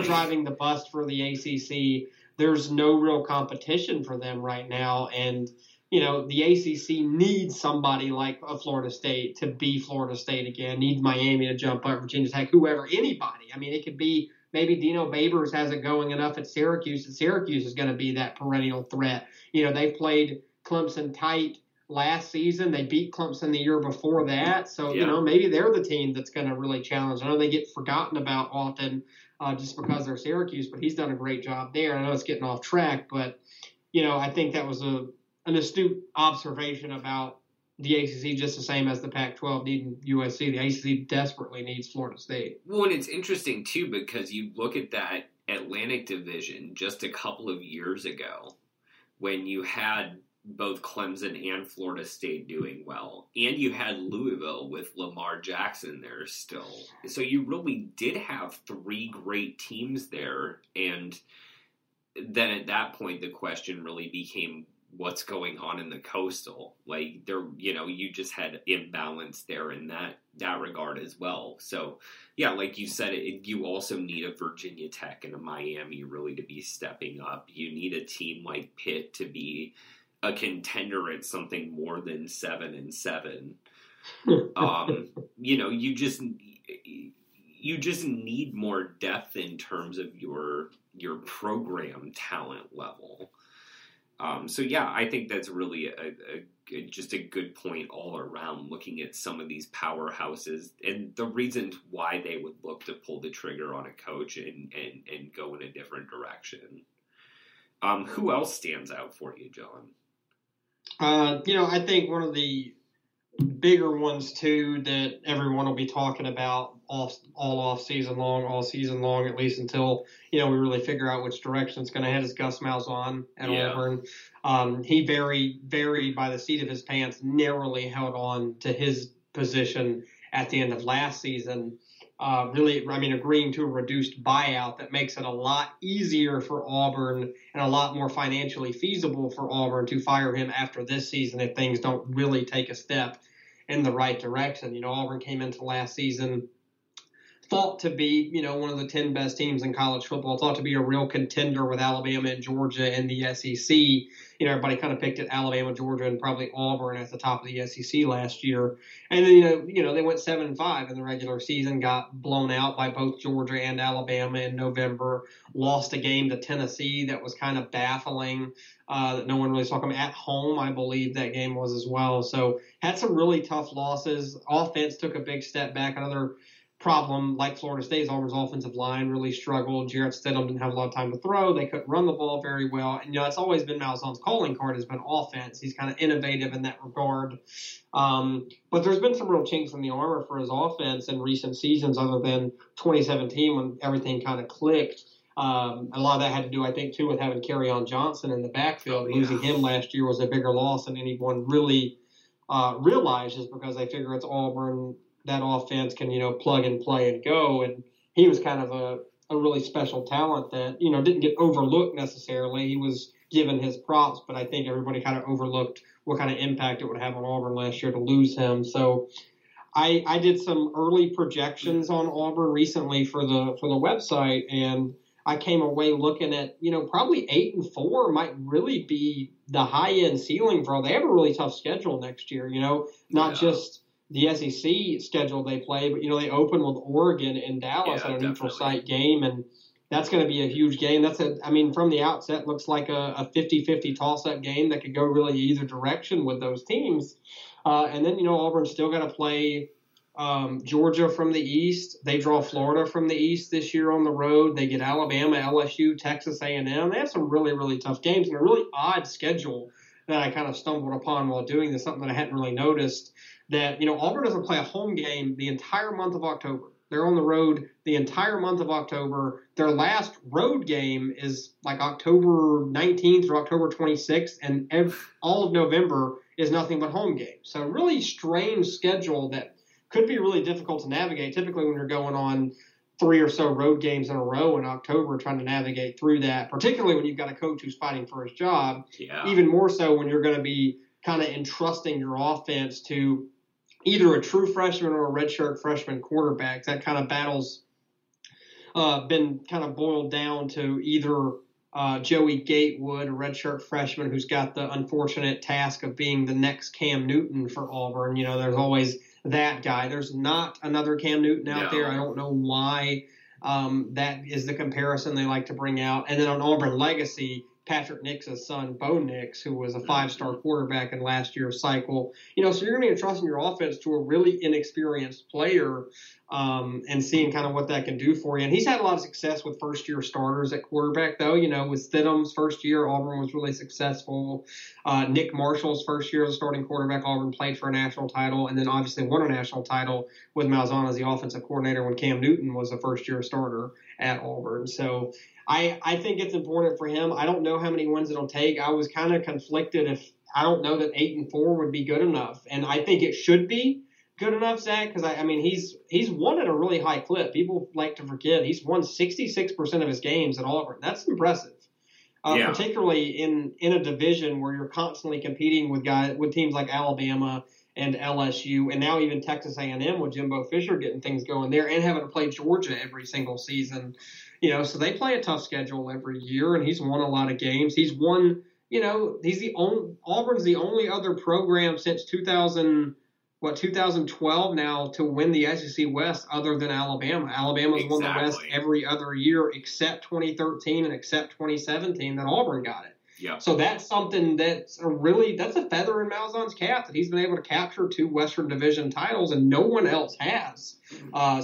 driving the bus for the ACC. There's no real competition for them right now. And, you know, the ACC needs somebody like a Florida State to be Florida State again, needs Miami to jump up, Virginia Tech, whoever, anybody. I mean, it could be maybe Dino Babers has it going enough at Syracuse, and Syracuse is going to be that perennial threat. You know, they've played Clemson tight last season. They beat Clemson the year before that. So, you know, maybe they're the team that's going to really challenge. I know they get forgotten about often just because they're Syracuse, but he's done a great job there. I know it's getting off track, but, you know, I think that was an astute observation about the ACC, just the same as the Pac-12 needing USC. The ACC desperately needs Florida State. Well, and it's interesting, too, because you look at that Atlantic division just a couple of years ago when you had both Clemson and Florida State doing well. And you had Louisville with Lamar Jackson there still. So you really did have three great teams there. And then at that point, the question really became what's going on in the coastal. Like, there, you know, you just had imbalance there in that regard as well. So, yeah, like you said, you also need a Virginia Tech and a Miami really to be stepping up. You need a team like Pitt to be a contender at something more than 7-7. You know, you just need more depth in terms of your program talent level. So yeah, I think that's really a good point all around. Looking at some of these powerhouses and the reasons why they would look to pull the trigger on a coach and go in a different direction. Who else stands out for you, John? You know, I think one of the bigger ones, too, that everyone will be talking about all season long, at least until, you know, we really figure out which direction it's going to head, is Gus Malzahn at Auburn. He very by the seat of his pants, narrowly held on to his position at the end of last season. Agreeing to a reduced buyout that makes it a lot easier for Auburn and a lot more financially feasible for Auburn to fire him after this season if things don't really take a step in the right direction. You know, Auburn came into last season thought to be, you know, one of the 10 best teams in college football, thought to be a real contender with Alabama and Georgia in the SEC. You know, everybody kind of picked at Alabama, Georgia, and probably Auburn at the top of the SEC last year. And then, you know, they went 7-5 in the regular season, got blown out by both Georgia and Alabama in November, lost a game to Tennessee that was kind of baffling, that no one really saw them at home, I believe that game was as well. So had some really tough losses. Offense took a big step back. Another problem, like Florida State's, Auburn's offensive line really struggled. Jarrett Stidham didn't have a lot of time to throw. They couldn't run the ball very well. And, you know, that's always been Malzahn's calling card, has been offense. He's kind of innovative in that regard. But there's been some real chinks in the armor for his offense in recent seasons, other than 2017 when everything kind of clicked. A lot of that had to do, I think, too, with having Kerryon Johnson in the backfield. Oh, yeah. Losing him last year was a bigger loss than anyone really realized, just because they figure it's Auburn. That offense can, you know, plug and play and go. And he was kind of a really special talent that, you know, didn't get overlooked necessarily. He was given his props, but I think everybody kind of overlooked what kind of impact it would have on Auburn last year to lose him. So I did some early projections on Auburn recently for the website, and I came away looking at, you know, probably 8-4 might really be the high end ceiling for all. They have a really tough schedule next year, you know, not just the SEC schedule they play, but, you know, they open with Oregon in Dallas at a neutral site game, and that's going to be a huge game. That's a, I mean, from the outset, looks like a 50-50 toss-up game that could go really either direction with those teams. And then, you know, Auburn's still got to play Georgia from the east. They draw Florida from the east this year on the road. They get Alabama, LSU, Texas A&M. They have some really, really tough games and a really odd schedule that I kind of stumbled upon while doing this, something that I hadn't really noticed, that, you know, Auburn doesn't play a home game the entire month of October. They're on the road the entire month of October. Their last road game is like October 19th or October 26th, and all of November is nothing but home games. So really strange schedule that could be really difficult to navigate. Typically when you're going on three or so road games in a row in October, trying to navigate through that, particularly when you've got a coach who's fighting for his job, even more so when you're going to be kind of entrusting your offense to either a true freshman or a redshirt freshman quarterback. That kind of battle's been kind of boiled down to either Joey Gatewood, a redshirt freshman who's got the unfortunate task of being the next Cam Newton for Auburn. You know, there's always that guy. There's not another Cam Newton out there. I don't know why that is the comparison they like to bring out. And then on Auburn legacy, Patrick Nix's son, Bo Nix, who was a five-star quarterback in last year's cycle. You know, so you're going to be entrusting your offense to a really inexperienced player and seeing kind of what that can do for you. And he's had a lot of success with first-year starters at quarterback, though. You know, with Stidham's first year, Auburn was really successful. Nick Marshall's first year as a starting quarterback, Auburn played for a national title, and then obviously won a national title with Malzahn as the offensive coordinator when Cam Newton was a first-year starter at Auburn. So I think it's important for him. I don't know how many wins it'll take. I was kind of conflicted if I don't know that 8-4 would be good enough. And I think it should be good enough, Zach, because, I mean, he's won at a really high clip. People like to forget he's won 66% of his games at Auburn. That's impressive, particularly in a division where you're constantly competing with teams like Alabama and LSU, and now even Texas A&M with Jimbo Fisher getting things going there and having to play Georgia every single season. You know, so they play a tough schedule every year, and he's won a lot of games. He's won, you know, Auburn's the only other program since 2012 now to win the SEC West other than Alabama. Alabama's won the West every other year except 2013 and except 2017 that Auburn got it. Yeah. So that's something that's a feather in Malzahn's cap, that he's been able to capture two Western Division titles and no one else has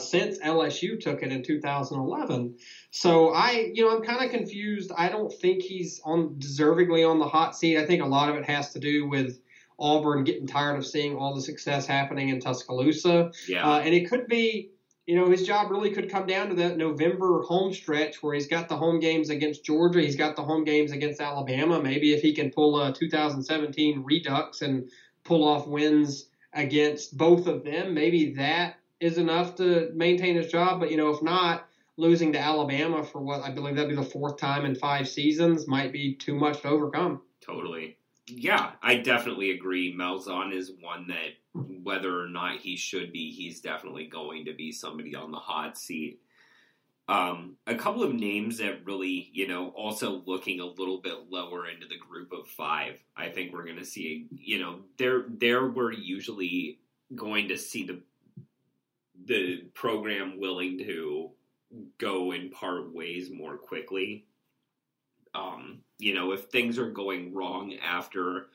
since LSU took it in 2011. So I'm kind of confused. I don't think he's deservedly on the hot seat. I think a lot of it has to do with Auburn getting tired of seeing all the success happening in Tuscaloosa. Yeah. And it could be, you know, his job really could come down to that November home stretch where he's got the home games against Georgia. He's got the home games against Alabama. Maybe if he can pull a 2017 redux and pull off wins against both of them, maybe that is enough to maintain his job. But, you know, if not, losing to Alabama for what I believe that'd be the fourth time in 5 seasons might be too much to overcome. Totally. Yeah, I definitely agree. Malzahn is one that, whether or not he should be, he's definitely going to be somebody on the hot seat. A couple of names that really, also looking a little bit lower into the group of five, I think we're going to see, there we're usually going to see the program willing to go and part ways more quickly. If things are going wrong after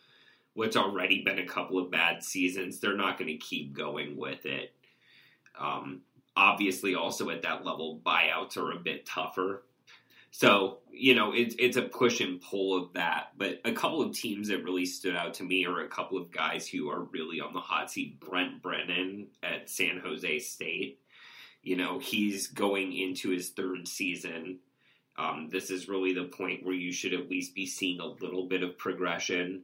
what's already been a couple of bad seasons, they're not going to keep going with it. Obviously, also at that level, buyouts are a bit tougher. So, it's a push and pull of that. But a couple of teams that really stood out to me are a couple of guys who are really on the hot seat. Brent Brennan at San Jose State. He's going into his third season. This is really the point where you should at least be seeing a little bit of progression.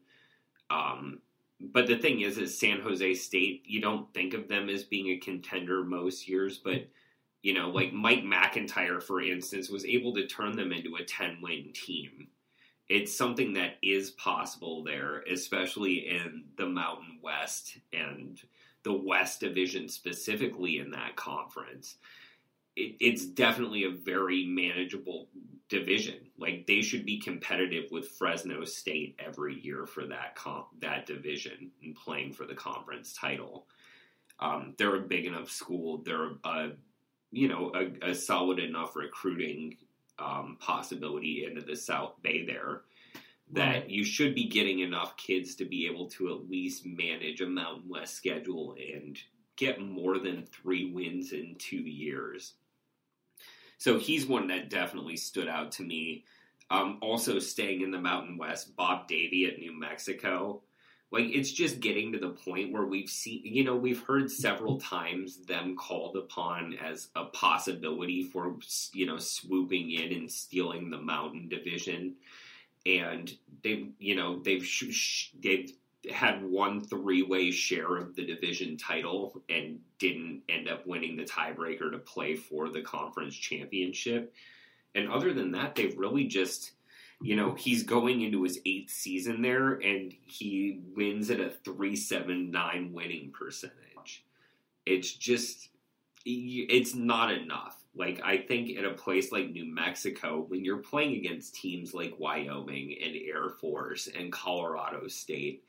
But the thing is San Jose State, you don't think of them as being a contender most years, but, like Mike MacIntyre, for instance, was able to turn them into a 10-win team. It's something that is possible there, especially in the Mountain West and the West Division specifically in that conference. It's definitely a very manageable division. Like, they should be competitive with Fresno State every year for that division and playing for the conference title. They're a big enough school. They're a solid enough recruiting possibility into the South Bay there that You should be getting enough kids to be able to at least manage a Mountain West schedule and get more than 3 wins in 2 years. So he's one that definitely stood out to me. Also staying in the Mountain West, Bob Davy at New Mexico. It's just getting to the point where we've seen, we've heard several times them called upon as a possibility for, swooping in and stealing the Mountain Division. And they've had one 3-way share of the division title and didn't end up winning the tiebreaker to play for the conference championship. And other than that, they've really just, he's going into his 8th season there, and he wins at a 3.79 winning percentage. It's just, it's not enough. I think at a place like New Mexico, when you're playing against teams like Wyoming and Air Force and Colorado State,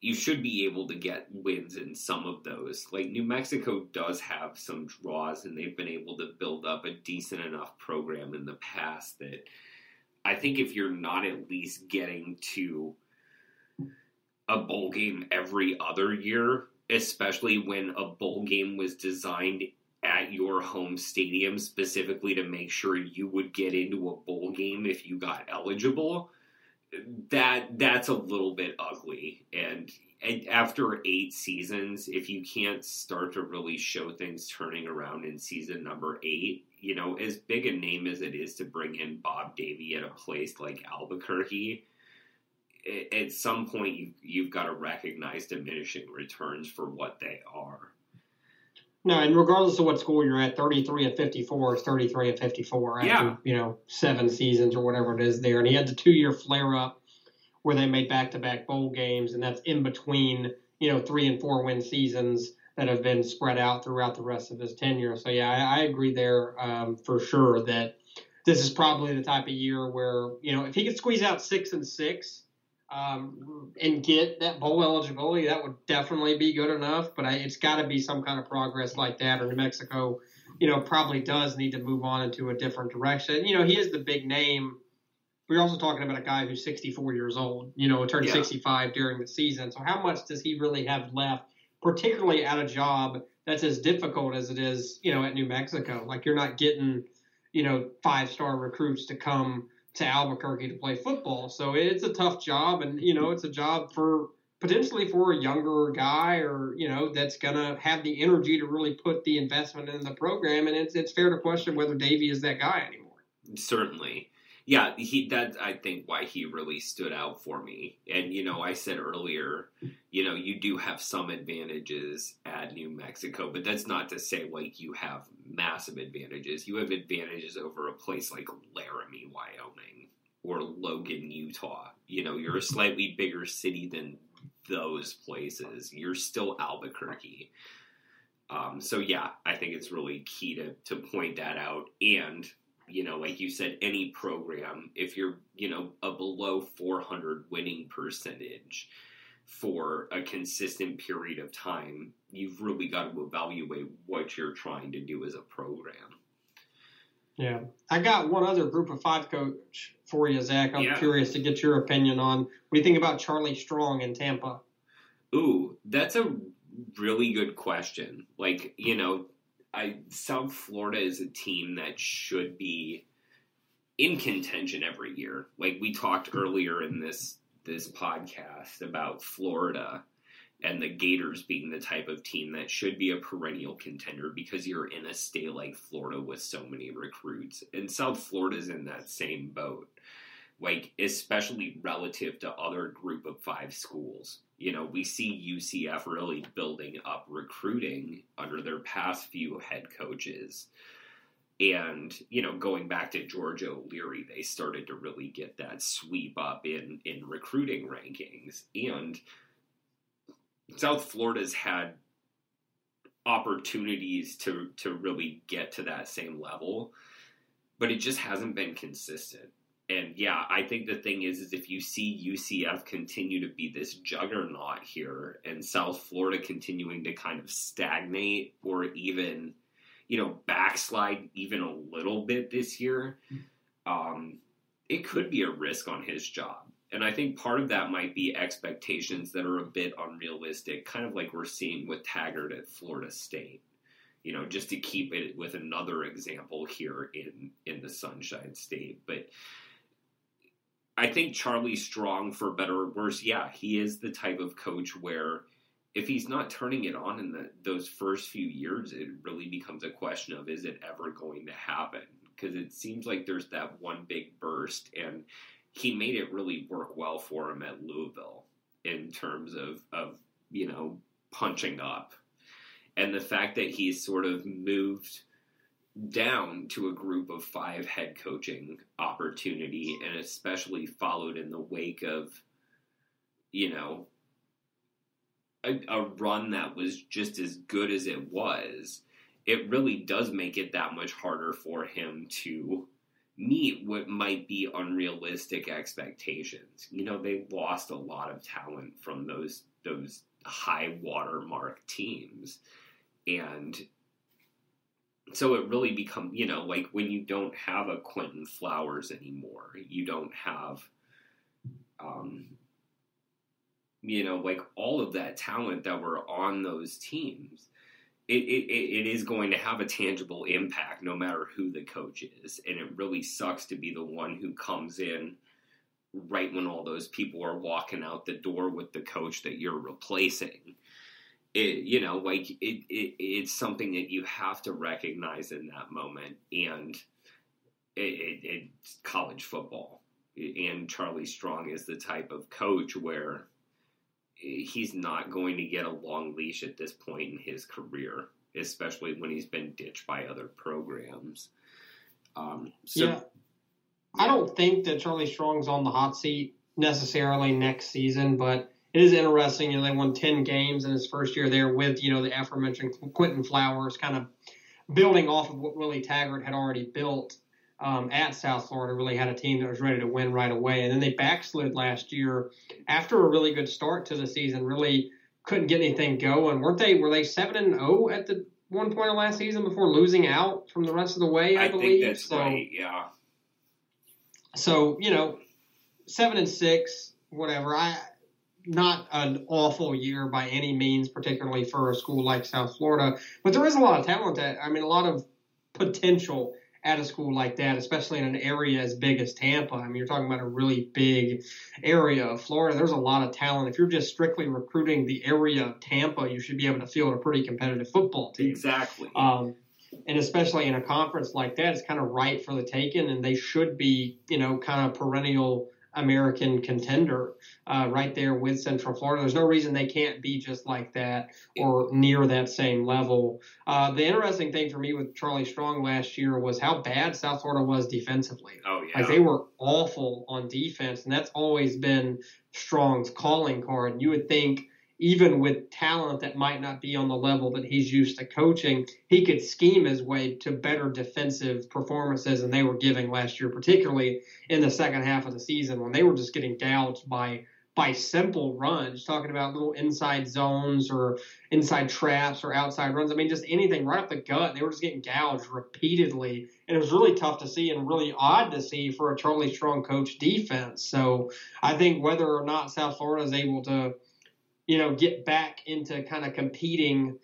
you should be able to get wins in some of those. New Mexico does have some draws, and they've been able to build up a decent enough program in the past that I think if you're not at least getting to a bowl game every other year, especially when a bowl game was designed at your home stadium specifically to make sure you would get into a bowl game if you got eligible, that's a little bit ugly. And after 8 seasons, if you can't start to really show things turning around in season number 8, as big a name as it is to bring in Bob Davy at a place like Albuquerque, at some point you've got to recognize diminishing returns for what they are. No, and regardless of what school you're at, 33 of 54 is 33 of 54 after, 7 seasons or whatever it is there. And he had the 2-year flare-up where they made back-to-back bowl games, and that's in between, 3- and 4-win seasons that have been spread out throughout the rest of his tenure. So, yeah, I agree there for sure that this is probably the type of year where, if he could squeeze out 6 and 6 and get that bowl eligibility, that would definitely be good enough. But it's got to be some kind of progress like that, or New Mexico, probably does need to move on into a different direction. He is the big name. We're also talking about a guy who's 64 years old, turned 65 during the season. So how much does he really have left, particularly at a job that's as difficult as it is, at New Mexico? You're not getting, 5-star recruits to come to Albuquerque to play football. So it's a tough job, and it's a job for potentially for a younger guy, or that's gonna have the energy to really put the investment in the program. And it's fair to question whether Davey is that guy anymore. Certainly. Yeah, that's I think why he really stood out for me. And I said earlier, you do have some advantages at New Mexico, but that's not to say you have massive advantages. You have advantages over a place like Laramie, Wyoming, or Logan, Utah. You know, you're a slightly bigger city than those places. You're still Albuquerque. So, yeah, I think it's really key to point that out. And, you know, like you said, any program, if you're, you know, a below 400 winning percentage for a consistent period of time, you've really got to evaluate what you're trying to do as a program. Yeah. I got one other group of five coach for you, Zach. I'm curious to get your opinion on what do you think about Charlie Strong in Tampa? Ooh, that's a really good question. Like, you know, South Florida is a team that should be in contention every year. Like we talked earlier in this podcast about Florida and the Gators being the type of team that should be a perennial contender because you're in a state like Florida with so many recruits. And South Florida's in that same boat, like especially relative to other group of five schools. You know, we see UCF really building up recruiting under their past few head coaches. And, you know, going back to George O'Leary, they started to really get that sweep up in recruiting rankings. And South Florida's had opportunities to really get to that same level, but it just hasn't been consistent. And, yeah, I think the thing is if you see UCF continue to be this juggernaut here and South Florida continuing to kind of stagnate or even, you know, backslide even a little bit this year, it could be a risk on his job. And I think part of that might be expectations that are a bit unrealistic, kind of like we're seeing with Taggart at Florida State. You know, just to keep it with another example here in the Sunshine State. But I think Charlie Strong, for better or worse, yeah, he is the type of coach where if he's not turning it on in those first few years, it really becomes a question of, is it ever going to happen? Because it seems like there's that one big burst, and he made it really work well for him at Louisville in terms of you know, punching up. And the fact that he's sort of moved down to a group of five head coaching opportunity, and especially followed in the wake of, you know, a run that was just as good as it was, it really does make it that much harder for him to meet what might be unrealistic expectations. You know, they lost a lot of talent from those high watermark teams. And so it really becomes, you know, like when you don't have a Quentin Flowers anymore, you don't have, you know, like all of that talent that were on those teams, it is going to have a tangible impact no matter who the coach is. And it really sucks to be the one who comes in right when all those people are walking out the door with the coach that you're replacing. It, you know, like it's something that you have to recognize in that moment. And it's college football. And Charlie Strong is the type of coach where he's not going to get a long leash at this point in his career, especially when he's been ditched by other programs. I don't think that Charlie Strong's on the hot seat necessarily next season, but it is interesting. You know, they won 10 games in his first year there with, you know, the aforementioned Quentin Flowers kind of building off of what Willie Taggart had already built at South Florida. Really had a team that was ready to win right away. And then they backslid last year after a really good start to the season, really couldn't get anything going. Were they 7-0 at the one point of last season before losing out from the rest of the way, I believe? I think that's right, yeah. So, you know, 7-6, whatever. Not an awful year by any means, particularly for a school like South Florida. But there is a lot of talent a lot of potential at a school like that, especially in an area as big as Tampa. I mean, you're talking about a really big area of Florida. There's a lot of talent. If you're just strictly recruiting the area of Tampa, you should be able to field a pretty competitive football team. Exactly. And especially in a conference like that, it's kind of ripe for the taking, and they should be, you know, kind of perennial American contender right there with Central Florida. There's no reason they can't be just like that or near that same level. The interesting thing for me with Charlie Strong last year was how bad South Florida was defensively. Oh, yeah. Like, they were awful on defense, and that's always been Strong's calling card. You would think even with talent that might not be on the level that he's used to coaching, he could scheme his way to better defensive performances than they were giving last year, particularly in the second half of the season when they were just getting gouged by simple runs, talking about little inside zones or inside traps or outside runs. I mean, just anything right up the gut. They were just getting gouged repeatedly, and it was really tough to see and really odd to see for a Charlie Strong coach defense. So I think whether or not South Florida is able to, you know, get back into kind of competing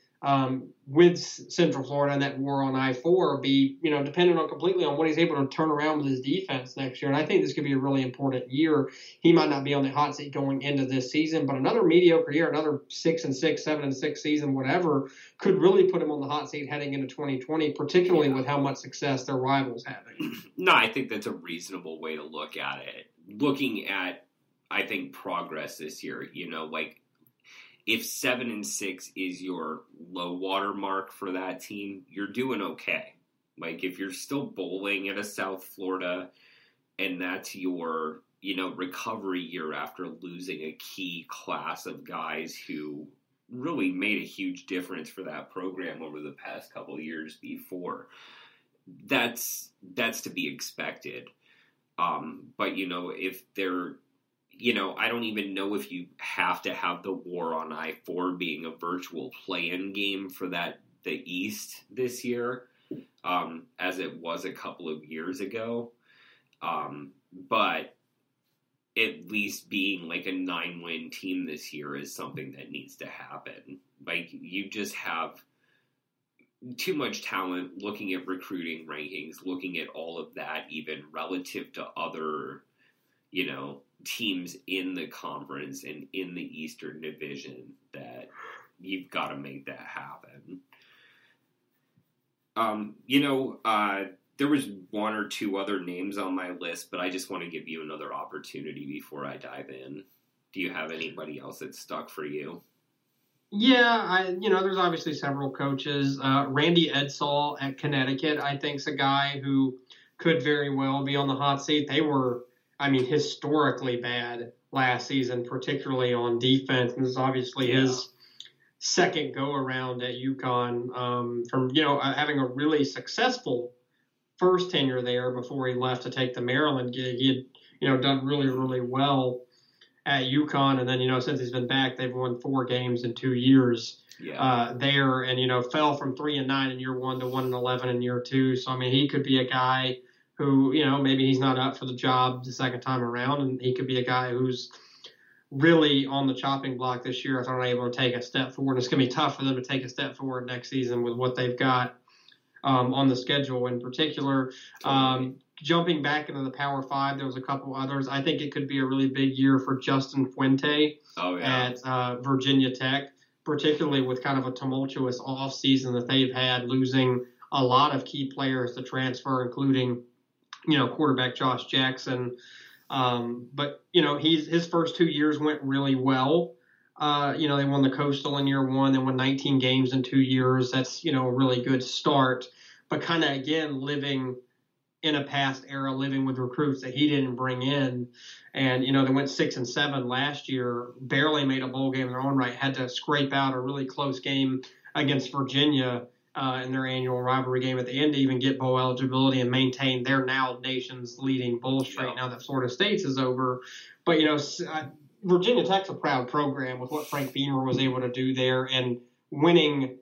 with Central Florida and that war on I-4 will be, you know, dependent on completely on what he's able to turn around with his defense next year. And I think this could be a really important year. He might not be on the hot seat going into this season, but another mediocre year, another 6-6, 7-6 season, whatever, could really put him on the hot seat heading into 2020, particularly with how much success their rivals having. No, I think that's a reasonable way to look at it. Looking at, I think, progress this year, you know, like, if 7-6 is your low water mark for that team, you're doing okay. Like, if you're still bowling at a South Florida and that's your, you know, recovery year after losing a key class of guys who really made a huge difference for that program over the past couple of years before, that's to be expected. But, you know, if they're, you know, I don't even know if you have to have the war on I-4 being a virtual play-in game for that the East this year, as it was a couple of years ago. But at least being like a 9-win team this year is something that needs to happen. Like, you just have too much talent looking at recruiting rankings, looking at all of that, even relative to other, you know, teams in the conference and in the Eastern Division, that you've got to make that happen. There was one or two other names on my list, but I just want to give you another opportunity before I dive in. Do you have anybody else that's stuck for you? Yeah, there's obviously several coaches. Randy Edsall at Connecticut, I think, is a guy who could very well be on the hot seat. They were, historically bad last season, particularly on defense. And this is obviously his second go-around at UConn from, having a really successful first tenure there before he left to take the Maryland gig. He had, done really, really well at UConn. And then, since he's been back, they've won 4 games in 2 years there. And, fell from 3-9 in year one to 1-11 in year two. So, he could be a guy who, maybe he's not up for the job the second time around, and he could be a guy who's really on the chopping block this year if they're not able to take a step forward. It's going to be tough for them to take a step forward next season with what they've got on the schedule in particular. Jumping back into the Power 5, there was a couple others. I think it could be a really big year for Justin Fuente at Virginia Tech, particularly with kind of a tumultuous offseason that they've had, losing a lot of key players to transfer, including quarterback Josh Jackson. But, his first 2 years went really well. They won the Coastal in year one. They won 19 games in 2 years. That's, a really good start. But kind of, again, living in a past era, living with recruits that he didn't bring in. And, they went 6-7 last year, barely made a bowl game in their own right, had to scrape out a really close game against Virginia in their annual rivalry game at the end to even get bowl eligibility and maintain their now nation's leading bowl streak now that Florida State's is over. But, Virginia Tech's a proud program with what Frank Beamer was able to do there, and winning,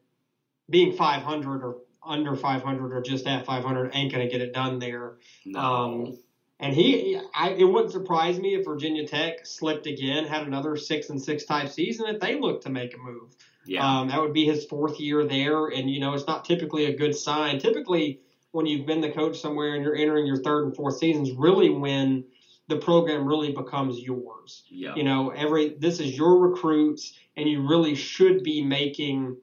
being 500 or under 500 or just at 500 ain't going to get it done there. No. And it wouldn't surprise me if Virginia Tech slipped again, had another 6-6 type season if they looked to make a move. Yeah. That would be his fourth year there, and, it's not typically a good sign. Typically, when you've been the coach somewhere and you're entering your third and fourth seasons, really when the program really becomes yours. Yeah. This is your recruits, and you really should be making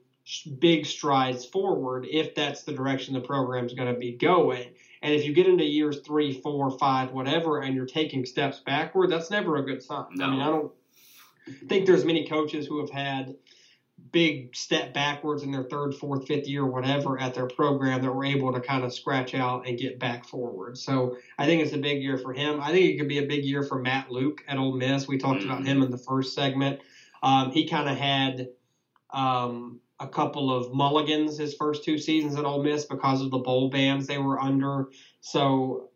big strides forward if that's the direction the program's going to be going. And if you get into years 3, 4, 5, whatever, and you're taking steps backward, that's never a good sign. No. I mean, I don't think there's many coaches who have had big step backwards in their third, fourth, fifth year, whatever, at their program that were able to kind of scratch out and get back forward. So I think it's a big year for him. I think it could be a big year for Matt Luke at Ole Miss. We talked about him in the first segment. He kind of had a couple of mulligans his first two seasons at Ole Miss because of the bowl bans they were under. So,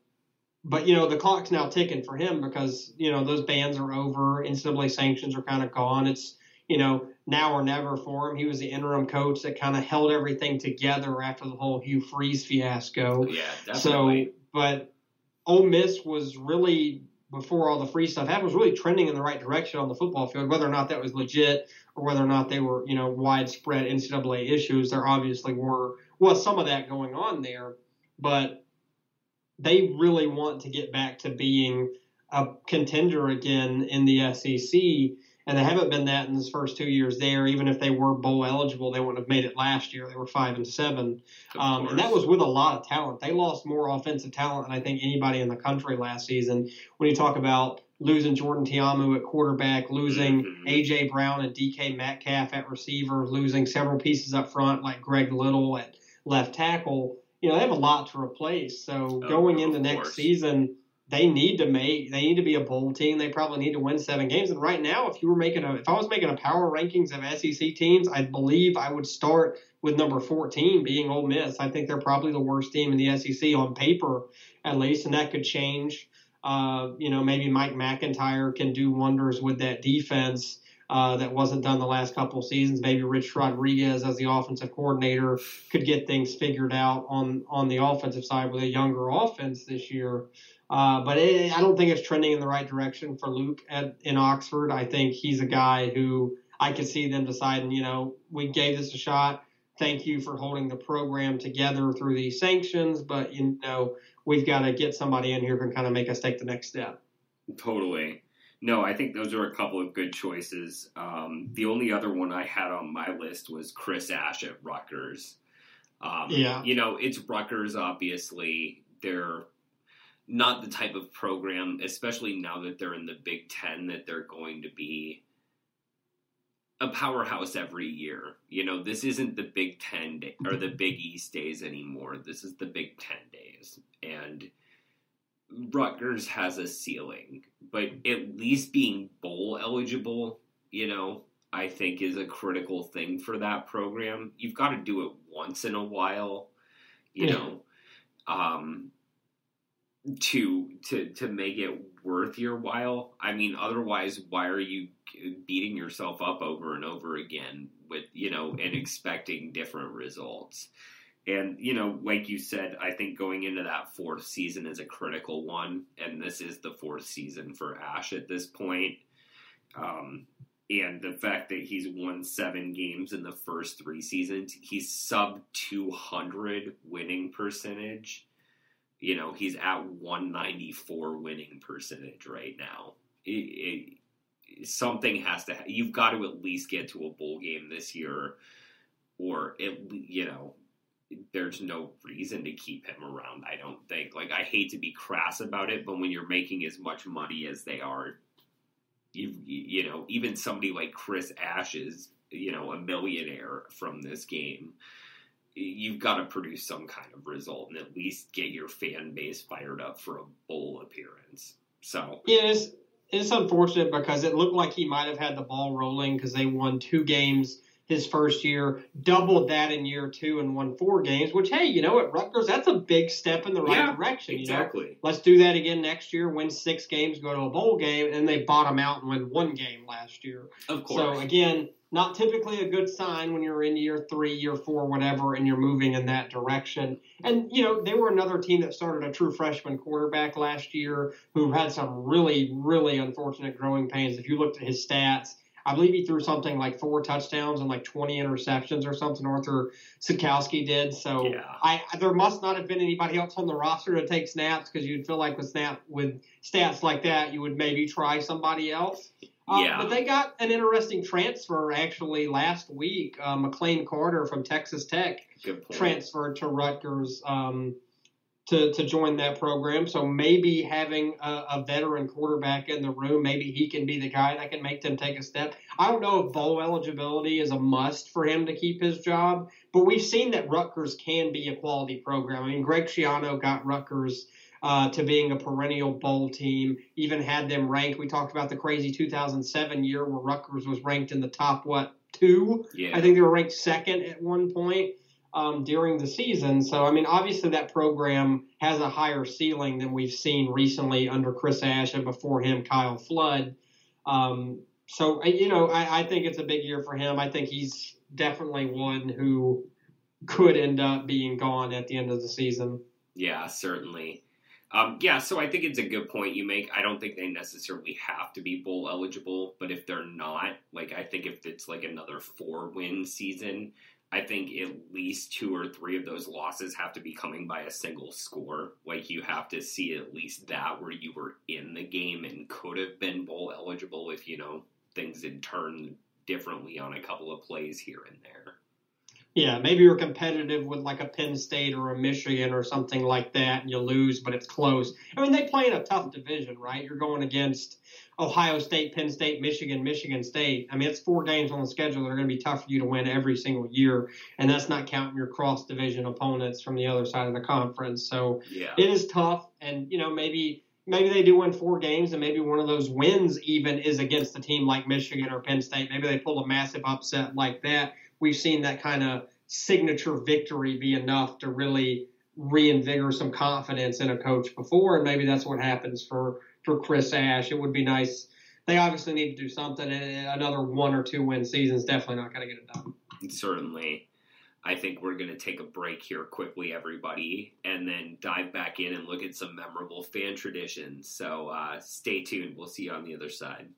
but, you know, the clock's now ticking for him because, you know, those bans are over. NCAA sanctions are kind of gone. It's, you know, now or never for him. He was the interim coach that kind of held everything together after the whole Hugh Freeze fiasco. Yeah, definitely. So, but Ole Miss was really, before all the free stuff happened, was really trending in the right direction on the football field. Whether or not that was legit or whether or not they were, you know, widespread NCAA issues, there obviously was some of that going on there. But they really want to get back to being a contender again in the SEC. And they haven't been that in his first 2 years there. Even if they were bowl eligible, they wouldn't have made it last year. They were 5-7. And that was with a lot of talent. They lost more offensive talent than I think anybody in the country last season. When you talk about losing Jordan Tiamu at quarterback, losing A.J. Brown and D.K. Metcalf at receiver, losing several pieces up front like Greg Little at left tackle, you know, they have a lot to replace. So going into next season, they need to be a bowl team. They probably need to win 7 games. And right now, if I was making a power rankings of SEC teams, I believe I would start with number 14 being Ole Miss. I think they're probably the worst team in the SEC on paper, at least, and that could change. You know, maybe Mike MacIntyre can do wonders with that defense that wasn't done the last couple seasons. Maybe Rich Rodriguez as the offensive coordinator could get things figured out on the offensive side with a younger offense this year. But I don't think it's trending in the right direction for Luke in Oxford. I think he's a guy who I could see them deciding, you know, we gave this a shot. Thank you for holding the program together through these sanctions. But, you know, we've got to get somebody in here who can kind of make us take the next step. Totally. No, I think those are a couple of good choices. The only other one I had on my list was Chris Ash at Rutgers. You know, it's Rutgers, obviously. They're not the type of program, especially now that they're in the Big Ten, that they're going to be a powerhouse every year. You know, this isn't the Big Ten day, or the Big East days anymore. This is the Big Ten days. And Rutgers has a ceiling, but at least being bowl eligible, you know, I think is a critical thing for that program. You've got to do it once in a while, you know. To make it worth your while. I mean, otherwise, why are you beating yourself up over and over again with, you know, and expecting different results? And, you know, like you said, I think going into that 4th season is a critical one. And this is the 4th season for Ash at this point. And the fact that he's won 7 games in the first 3 seasons, he's sub 200 winning percentage. You know, he's at 194 winning percentage right now. Something has to happen. You've got to at least get to a bowl game this year, or, you know, there's no reason to keep him around, I don't think. Like, I hate to be crass about it, but when you're making as much money as they are, you know, even somebody like Chris Ash is, you know, a millionaire from this game. You've got to produce some kind of result and at least get your fan base fired up for a bowl appearance. So yeah, it's unfortunate because it looked like he might have had the ball rolling because they won 2 games his first year, doubled that in year 2 and won 4 games, which, hey, you know, at Rutgers, that's a big step in the right direction. Exactly. You know? Let's do that again next year, win 6 games, go to a bowl game, and they bottom out and win 1 game last year. Of course. So, again, not typically a good sign when you're in year 3, year 4, whatever, and you're moving in that direction. And, you know, they were another team that started a true freshman quarterback last year who had some really, really unfortunate growing pains. If you looked at his stats, I believe he threw something like 4 touchdowns and like 20 interceptions or something. Arthur Sitkowski did. So yeah. There must not have been anybody else on the roster to take snaps because you'd feel like with stats like that, you would maybe try somebody else. But they got an interesting transfer actually last week. McLean Carter from Texas Tech transferred to Rutgers. to join that program. So maybe having a veteran quarterback in the room, maybe he can be the guy that can make them take a step. I don't know if bowl eligibility is a must for him to keep his job, but we've seen that Rutgers can be a quality program. I mean, Greg Schiano got Rutgers to being a perennial bowl team, even had them ranked. We talked about the crazy 2007 year where Rutgers was ranked in the top, two? Yeah. I think they were ranked second at one point. During the season. So, I mean, obviously that program has a higher ceiling than we've seen recently under Chris Ash and before him, Kyle Flood. So, you know, I think it's a big year for him. I think he's definitely one who could end up being gone at the end of the season. Yeah, certainly. So I think it's a good point you make. I don't think they necessarily have to be bowl eligible, but if they're not, like, I think if it's like another 4-win season, I think at least 2 or 3 of those losses have to be coming by a single score. Like, you have to see at least that where you were in the game and could have been bowl eligible if, you know, things had turned differently on a couple of plays here and there. Yeah, maybe you're competitive with like a Penn State or a Michigan or something like that, and you lose, but it's close. I mean, they play in a tough division, right? You're going against Ohio State, Penn State, Michigan, Michigan State. I mean, it's 4 games on the schedule that are going to be tough for you to win every single year, and that's not counting your cross-division opponents from the other side of the conference. So yeah. It is tough, and, you know, maybe they do win 4 games, and maybe one of those wins even is against a team like Michigan or Penn State. Maybe they pull a massive upset like that. We've seen that kind of signature victory be enough to really reinvigorate some confidence in a coach before, and maybe that's what happens for Chris Ash. It would be nice. They obviously need to do something, and another 1 or 2-win season is definitely not going to get it done. Certainly. I think we're going to take a break here quickly, everybody, and then dive back in and look at some memorable fan traditions. So stay tuned. We'll see you on the other side.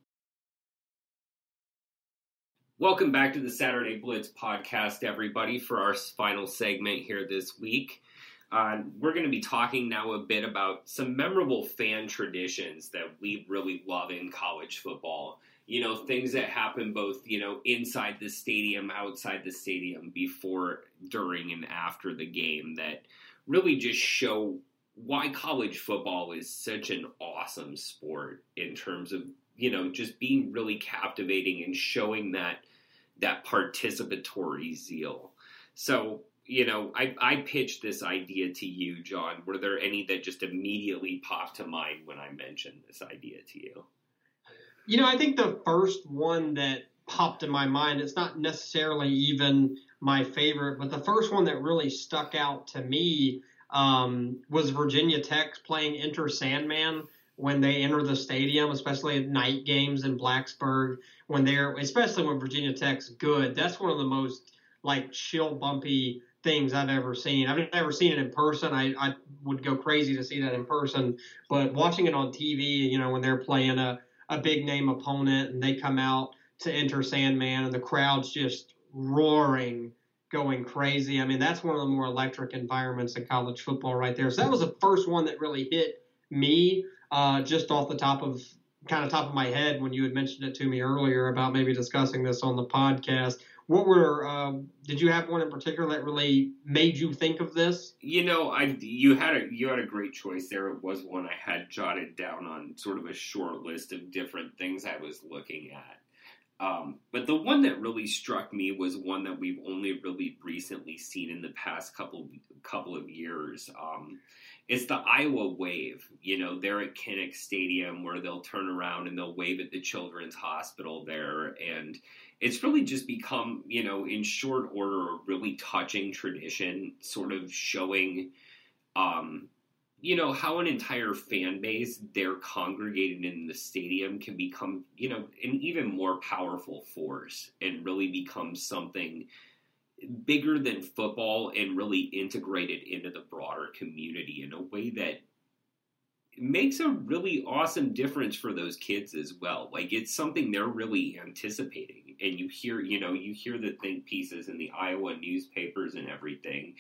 Welcome back to the Saturday Blitz podcast, everybody, for our final segment here this week. We're going to be talking now a bit about some memorable fan traditions that we really love in college football. You know, things that happen both, you know, inside the stadium, outside the stadium, before, during, and after the game that really just show why college football is such an awesome sport in terms of, you know, just being really captivating and showing that participatory zeal. So, you know, I pitched this idea to you, John. Were there any that just immediately popped to mind when I mentioned this idea to you? You know, I think the first one that popped in my mind, it's not necessarily even my favorite, but the first one that really stuck out to me was Virginia Tech playing Enter Sandman. When they enter the stadium, especially at night games in Blacksburg, especially when Virginia Tech's good, that's one of the most like chill bumpy things I've ever seen. I've never seen it in person. I would go crazy to see that in person, but watching it on TV, you know, when they're playing a big name opponent and they come out to Enter Sandman and the crowd's just roaring, going crazy. I mean, that's one of the more electric environments in college football right there. So that was the first one that really hit me. Just off the top of my head when you had mentioned it to me earlier about maybe discussing this on the podcast. What were did you have one in particular that really made you think of this? You know, you had a great choice there. It was one I had jotted down on sort of a short list of different things I was looking at. But the one that really struck me was one that we've only really recently seen in the past couple of years. It's the Iowa wave. You know, they're at Kinnick Stadium where they'll turn around and they'll wave at the Children's Hospital there. And it's really just become, you know, in short order, a really touching tradition, sort of showing, you know, how an entire fan base, they're congregated in the stadium, can become, you know, an even more powerful force and really become something bigger than football and really integrated into the broader community in a way that makes a really awesome difference for those kids as well. Like, it's something they're really anticipating. And you hear the think pieces in the Iowa newspapers and everything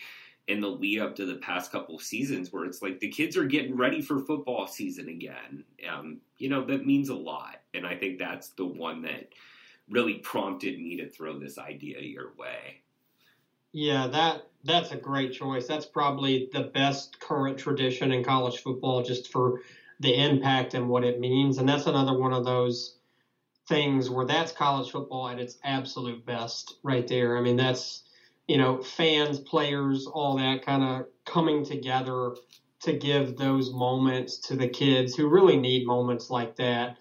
in the lead up to the past couple of seasons where it's like the kids are getting ready for football season again. You know, that means a lot. And I think that's the one that really prompted me to throw this idea your way. Yeah, that's a great choice. That's probably the best current tradition in college football, just for the impact and what it means. And that's another one of those things where that's college football at its absolute best right there. I mean, that's, you know, fans, players, all that kind of coming together to give those moments to the kids who really need moments like that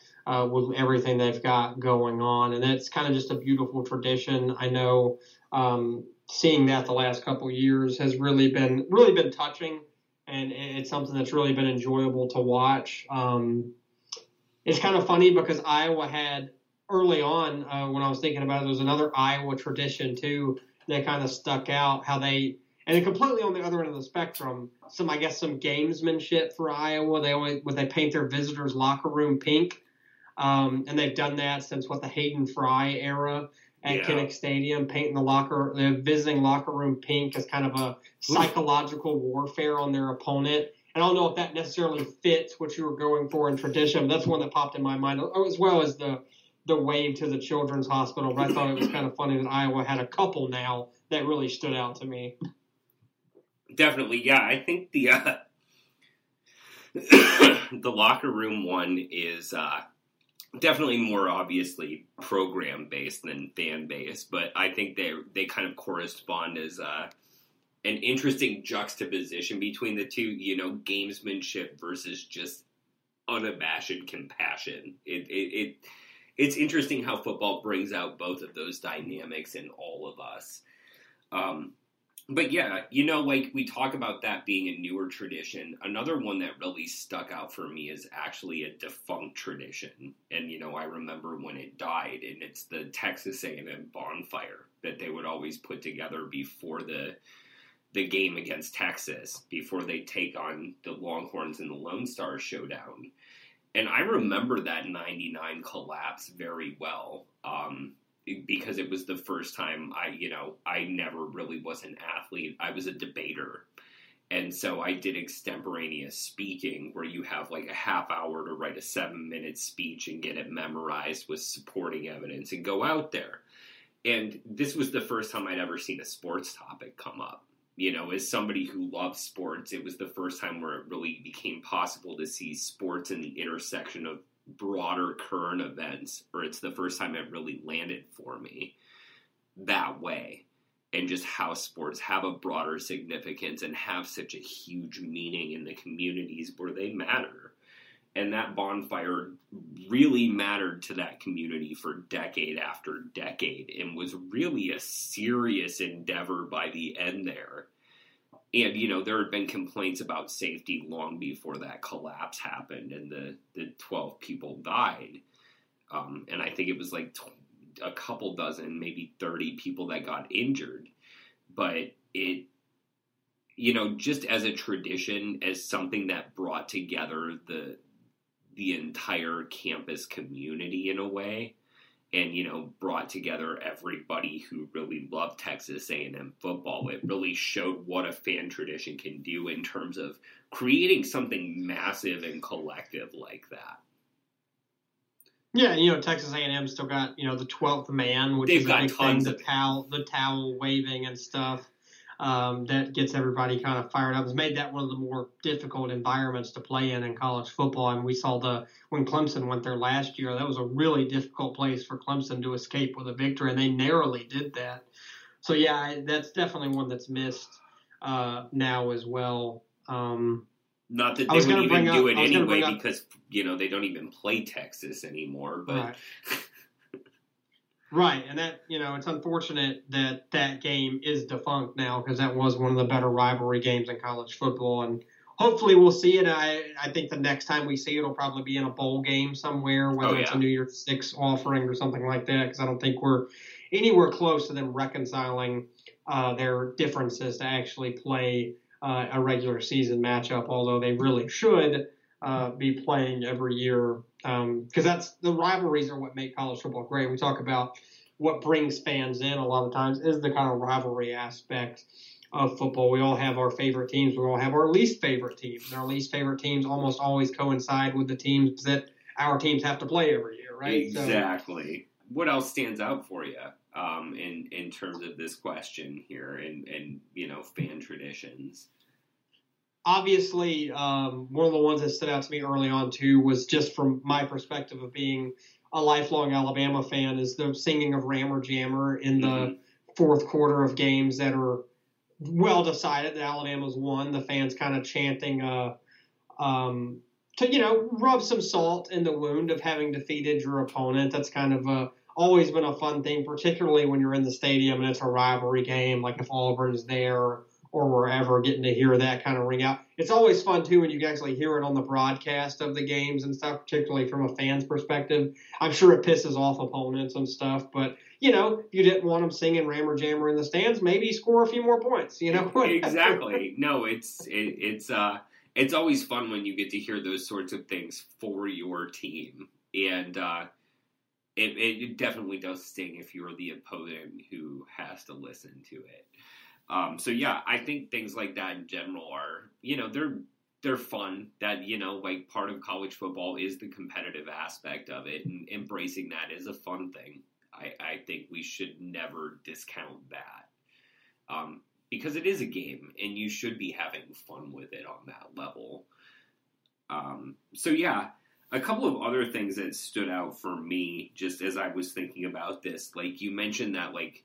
with everything they've got going on. And that's kind of just a beautiful tradition. I know seeing that the last couple of years has really been touching, and it's something that's really been enjoyable to watch. It's kind of funny because Iowa had early on, when I was thinking about it, there was another Iowa tradition too that kind of stuck out, how they, and completely on the other end of the spectrum, some gamesmanship for Iowa. They paint their visitors' locker room pink. And they've done that since the Hayden Fry era at Kinnick Stadium, painting the visiting locker room pink as kind of a psychological warfare on their opponent. And I don't know if that necessarily fits what you were going for in tradition, but that's one that popped in my mind, as well as the wave to the Children's Hospital. But I thought it was kind of funny that Iowa had a couple now that really stood out to me. Definitely, yeah. I think the the locker room one is definitely more obviously program-based than fan-based, but I think they kind of correspond as an interesting juxtaposition between the two, you know, gamesmanship versus just unabashed compassion. It's interesting how football brings out both of those dynamics in all of us. But yeah, you know, like we talk about that being a newer tradition. Another one that really stuck out for me is actually a defunct tradition. And, you know, I remember when it died, and it's the Texas A&M bonfire that they would always put together before the game against Texas, before they take on the Longhorns in the Lone Star Showdown. And I remember that 99 collapse very well, because it was the first time I never really was an athlete. I was a debater. And so I did extemporaneous speaking, where you have a half hour to write a 7-minute speech and get it memorized with supporting evidence and go out there. And this was the first time I'd ever seen a sports topic come up. You know, as somebody who loves sports, it was the first time where it really became possible to see sports in the intersection of broader current events, or it's the first time it really landed for me that way, and just how sports have a broader significance and have such a huge meaning in the communities where they matter. And that bonfire really mattered to that community for decade after decade, and was really a serious endeavor by the end there. And, you know, there had been complaints about safety long before that collapse happened and the 12 people died. And I think it was a couple dozen, maybe 30 people that got injured. But it, you know, just as a tradition, as something that brought together the entire campus community in a way, and, you know, brought together everybody who really loved Texas A&M football. It really showed what a fan tradition can do in terms of creating something massive and collective like that. Yeah, you know, Texas A&M still got, you know, the 12th man, which they've is got a big tons thing, the towel waving and stuff. That gets everybody kind of fired up. It's made that one of the more difficult environments to play in college football. And we saw when Clemson went there last year, that was a really difficult place for Clemson to escape with a victory, and they narrowly did that. So, yeah, that's definitely one that's missed now as well. Not that they would even do it anyway because, you know, they don't even play Texas anymore. But right. Right, and that, you know, it's unfortunate that that game is defunct now, because that was one of the better rivalry games in college football, and hopefully we'll see it. I think the next time we see it will probably be in a bowl game somewhere, whether it's a New Year's Six offering or something like that, because I don't think we're anywhere close to them reconciling their differences to actually play a regular season matchup, although they really should be playing every year. Because that's the rivalries are what make college football great. We talk about what brings fans in a lot of times is the kind of rivalry aspect of football. We all have our favorite teams. We all have our least favorite teams. And our least favorite teams almost always coincide with the teams that our teams have to play every year, right? Exactly. So what else stands out for you in terms of this question here and you know, fan traditions? Obviously, one of the ones that stood out to me early on, too, was just from my perspective of being a lifelong Alabama fan, is the singing of Rammer Jammer in the fourth quarter of games that are well decided that Alabama's won. The fans kind of chanting to, you know, rub some salt in the wound of having defeated your opponent. That's kind of always been a fun thing, particularly when you're in the stadium and it's a rivalry game, like if Auburn's there or wherever, getting to hear that kind of ring out. It's always fun, too, when you actually hear it on the broadcast of the games and stuff, particularly from a fan's perspective. I'm sure it pisses off opponents and stuff, but, you know, if you didn't want them singing Rammer Jammer in the stands, maybe score a few more points, you know? Exactly. No, it's always fun when you get to hear those sorts of things for your team, and it definitely does sting if you're the opponent who has to listen to it. So yeah, I think things like that in general are, you know, they're fun. That, you know, like, part of college football is the competitive aspect of it, and embracing that is a fun thing. I think we should never discount that, because it is a game and you should be having fun with it on that level. So yeah, a couple of other things that stood out for me just as I was thinking about this, like you mentioned that, like,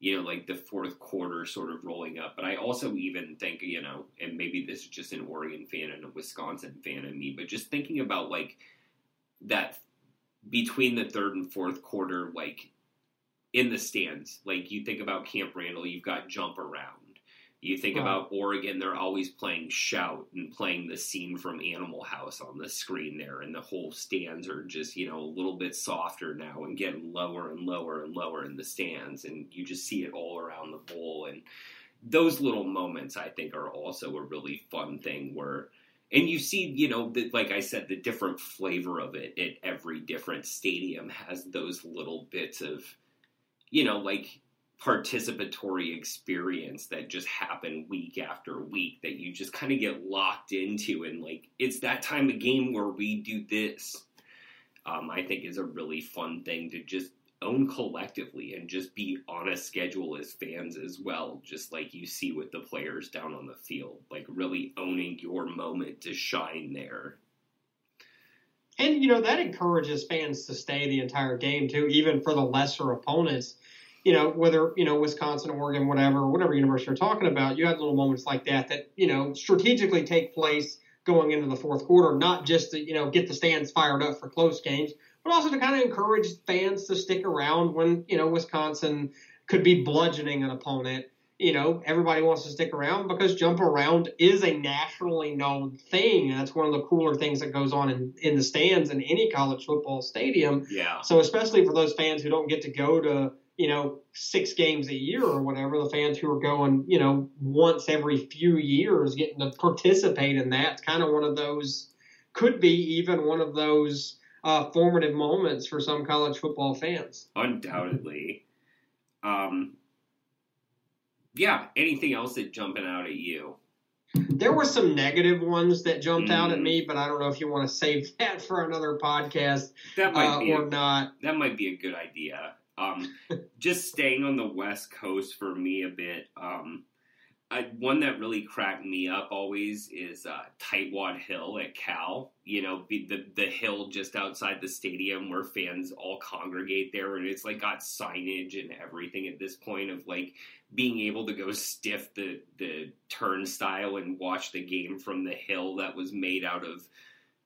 you know, like the fourth quarter sort of rolling up. But I also even think, you know, and maybe this is just an Oregon fan and a Wisconsin fan in me, but just thinking about, like, that between the third and fourth quarter, like, in the stands. Like, you think about Camp Randall, you've got Jump Around. You think about Oregon, they're always playing Shout and playing the scene from Animal House on the screen there, and the whole stands are just, you know, a little bit softer now and getting lower and lower and lower in the stands, and you just see it all around the bowl. And those little moments, I think, are also a really fun thing where, and you see, you know, the, like I said, the different flavor of it at every different stadium has those little bits of, you know, like, participatory experience that just happen week after week that you just kind of get locked into, and like, it's that time of game where we do this, I think is a really fun thing to just own collectively and just be on a schedule as fans as well, just like you see with the players down on the field, like really owning your moment to shine there. And, you know, that encourages fans to stay the entire game too, even for the lesser opponents. You know, whether, you know, Wisconsin, Oregon, whatever university you're talking about, you have little moments like that, you know, strategically take place going into the fourth quarter, not just to, you know, get the stands fired up for close games, but also to kind of encourage fans to stick around when, you know, Wisconsin could be bludgeoning an opponent. You know, everybody wants to stick around because Jump Around is a nationally known thing. And that's one of the cooler things that goes on in the stands in any college football stadium. Yeah. So especially for those fans who don't get to go to, you know, 6 games a year or whatever, the fans who are going, you know, once every few years, getting to participate in that, it's kind of one of those, could be even one of those formative moments for some college football fans. Undoubtedly. Yeah, anything else that jumping out at you? There were some negative ones that jumped out at me, but I don't know if you want to save that for another podcast or not. That might be a good idea. Just staying on the West Coast for me a bit, one that really cracked me up always is Tightwad Hill at Cal, you know, the hill just outside the stadium where fans all congregate there, and it's like got signage and everything at this point of like being able to go stiff the turnstile and watch the game from the hill that was made out of,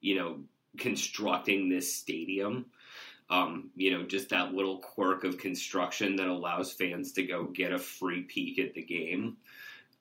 you know, constructing this stadium. You know, just that little quirk of construction that allows fans to go get a free peek at the game.